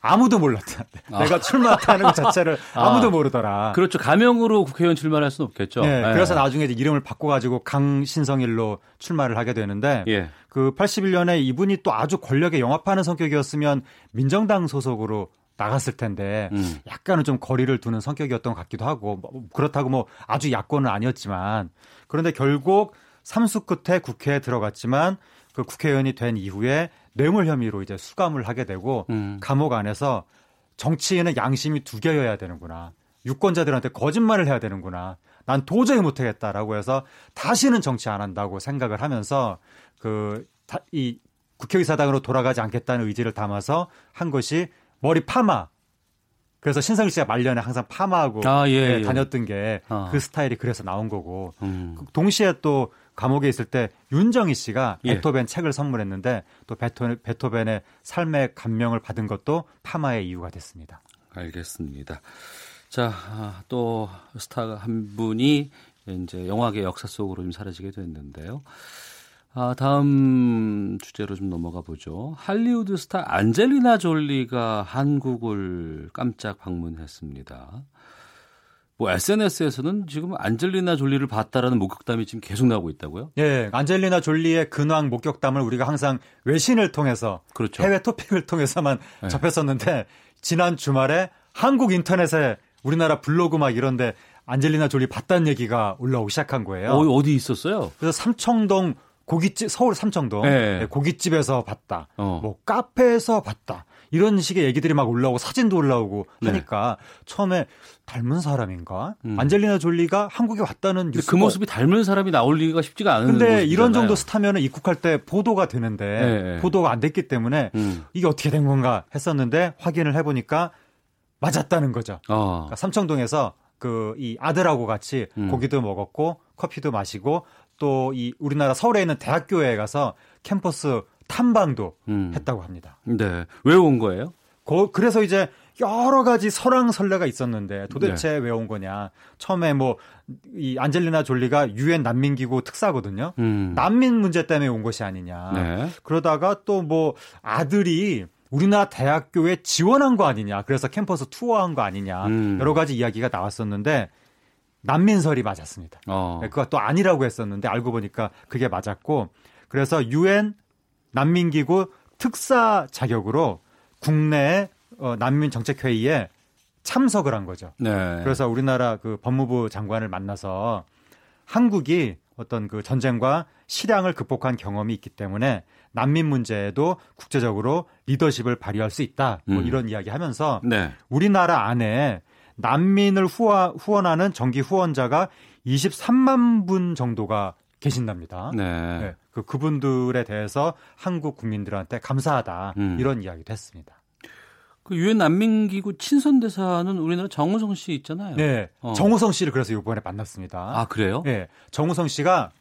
아무도 몰랐다. 아. 내가 출마했다는 것 자체를 아무도 아. 모르더라. 그렇죠. 가명으로 국회의원 출마를 할 수는 없겠죠. 네, 네. 그래서 나중에 이제 이름을 바꿔가지고 강신성일로 출마를 하게 되는데 예. 그 팔십일 년에 이분이 또 아주 권력에 영합하는 성격이었으면 민정당 소속으로 나갔을 텐데 음. 약간은 좀 거리를 두는 성격이었던 것 같기도 하고 그렇다고 뭐 아주 야권은 아니었지만 그런데 결국 삼수 끝에 국회에 들어갔지만 그 국회의원이 된 이후에 뇌물 혐의로 이제 수감을 하게 되고 음. 감옥 안에서 정치인은 양심이 두 개여야 되는구나. 유권자들한테 거짓말을 해야 되는구나. 난 도저히 못하겠다라고 해서 다시는 정치 안 한다고 생각을 하면서 그 이 국회의사당으로 돌아가지 않겠다는 의지를 담아서 한 것이 머리 파마. 그래서 신성일 씨가 말년에 항상 파마하고 아, 예, 예. 다녔던 게 그 아. 스타일이 그래서 나온 거고. 음. 동시에 또 감옥에 있을 때 윤정희 씨가 예. 베토벤 책을 선물했는데 또 베토, 베토벤의 삶의 감명을 받은 것도 파마의 이유가 됐습니다. 알겠습니다. 자, 또 스타 한 분이 이제 영화계 역사 속으로 좀 사라지게 됐는데요. 아, 다음 주제로 좀 넘어가 보죠. 할리우드 스타 안젤리나 졸리가 한국을 깜짝 방문했습니다. 뭐 에스엔에스에서는 지금 안젤리나 졸리를 봤다라는 목격담이 지금 계속 나오고 있다고요? 예, 안젤리나 졸리의 근황 목격담을 우리가 항상 외신을 통해서 그렇죠. 해외 토픽을 통해서만 네. 접했었는데 지난 주말에 한국 인터넷에 우리나라 블로그 막 이런데 안젤리나 졸리 봤다는 얘기가 올라오기 시작한 거예요. 어, 어디 있었어요? 그래서 삼청동 고깃집 서울 삼청동 네. 고깃집에서 봤다. 어. 뭐 카페에서 봤다. 이런 식의 얘기들이 막 올라오고 사진도 올라오고 하니까 네. 처음에 닮은 사람인가? 음. 안젤리나 졸리가 한국에 왔다는 뉴스. 그 모습이 닮은 사람이 나올 리가 쉽지가 않은 모습이잖아요. 근데 이런 정도 스타면은 입국할 때 보도가 되는데 네. 보도가 안 됐기 때문에 음. 이게 어떻게 된 건가 했었는데 확인을 해보니까 맞았다는 거죠. 어. 그러니까 삼청동에서 그 이 아들하고 같이 음. 고기도 먹었고 커피도 마시고 또 이 우리나라 서울에 있는 대학교에 가서 캠퍼스 탐방도 음. 했다고 합니다. 네, 왜 온 거예요? 거, 그래서 이제 여러 가지 설왕설래가 있었는데 도대체 네. 왜 온 거냐. 처음에 뭐 이 안젤리나 졸리가 유엔 난민기구 특사거든요. 음. 난민 문제 때문에 온 것이 아니냐. 네. 그러다가 또 뭐 아들이 우리나라 대학교에 지원한 거 아니냐. 그래서 캠퍼스 투어한 거 아니냐. 음. 여러 가지 이야기가 나왔었는데 난민설이 맞았습니다. 어. 그거 또 아니라고 했었는데 알고 보니까 그게 맞았고 그래서 유엔 난민기구 특사 자격으로 국내 난민정책회의에 참석을 한 거죠. 네. 그래서 우리나라 그 법무부 장관을 만나서 한국이 어떤 그 전쟁과 실향을 극복한 경험이 있기 때문에 난민 문제에도 국제적으로 리더십을 발휘할 수 있다. 뭐 음. 이런 이야기하면서 네. 우리나라 안에 난민을 후원, 후원하는 정기 후원자가 이십삼만 분 정도가 계신답니다. 네. 네. 그, 그분들에 대해서 한국 국민들한테 감사하다 음. 이런 이야기도 했습니다. 그 유엔 난민기구 친선대사는 우리나라 정우성 씨 있잖아요. 네. 어. 정우성 씨를 그래서 이번에 만났습니다. 아, 그래요? 네. 정우성 씨가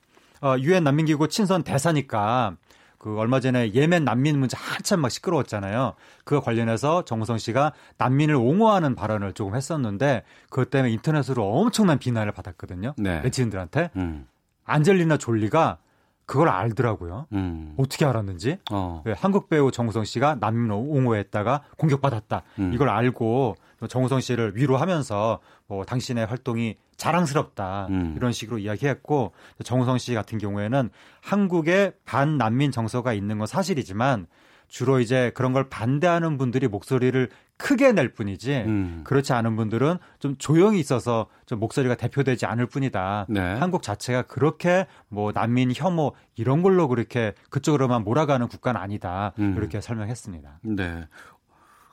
유엔 난민기구 친선대사니까 그 얼마 전에 예멘 난민 문제 한참 막 시끄러웠잖아요. 그거 관련해서 정우성 씨가 난민을 옹호하는 발언을 조금 했었는데 그것 때문에 인터넷으로 엄청난 비난을 받았거든요. 네. 네티즌들한테. 음. 안젤리나 졸리가 그걸 알더라고요. 음. 어떻게 알았는지. 어. 네, 한국 배우 정우성 씨가 난민 옹호했다가 공격받았다. 음. 이걸 알고 정우성 씨를 위로하면서 뭐 당신의 활동이 자랑스럽다 음. 이런 식으로 이야기했고, 정우성 씨 같은 경우에는 한국에 반난민 정서가 있는 건 사실이지만 주로 이제 그런 걸 반대하는 분들이 목소리를 크게 낼 뿐이지 음. 그렇지 않은 분들은 좀 조용히 있어서 좀 목소리가 대표되지 않을 뿐이다. 네. 한국 자체가 그렇게 뭐 난민 혐오 이런 걸로 그렇게 그쪽으로만 몰아가는 국가는 아니다. 음. 이렇게 설명했습니다. 네.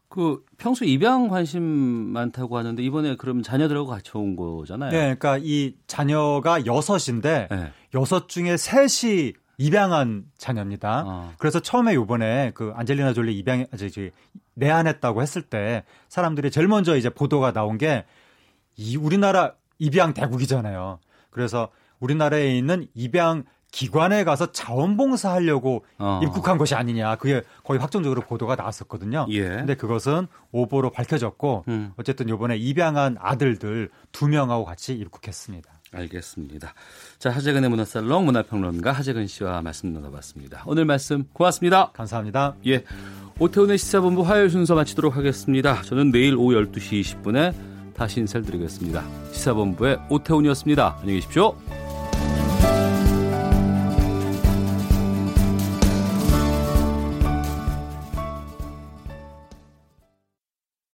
그 평소 입양 관심 많다고 하는데 이번에 그럼 자녀들하고 같이 온 거잖아요. 네. 그러니까 이 자녀가 여섯인데 네. 여섯 중에 셋이 입양한 자녀입니다. 어. 그래서 처음에 이번에 그 안젤리나 졸리 입양 이제 내한했다고 했을 때 사람들이 제일 먼저 이제 보도가 나온 게 이 우리나라 입양 대국이잖아요. 그래서 우리나라에 있는 입양 기관에 가서 자원봉사 하려고 어. 입국한 것이 아니냐. 그게 거의 확정적으로 보도가 나왔었거든요. 예. 근데 그것은 오보로 밝혀졌고 음. 어쨌든 이번에 입양한 아들들 두 명하고 같이 입국했습니다. 알겠습니다. 자, 하재근의 문화살롱 문화평론가 하재근 씨와 말씀 나눠봤습니다. 오늘 말씀 고맙습니다. 감사합니다. 예, 오태훈의 시사본부 화요일 순서 마치도록 하겠습니다. 저는 내일 오후 열두 시 이십 분에 다시 인사를 드리겠습니다. 시사본부의 오태훈이었습니다. 안녕히 계십시오.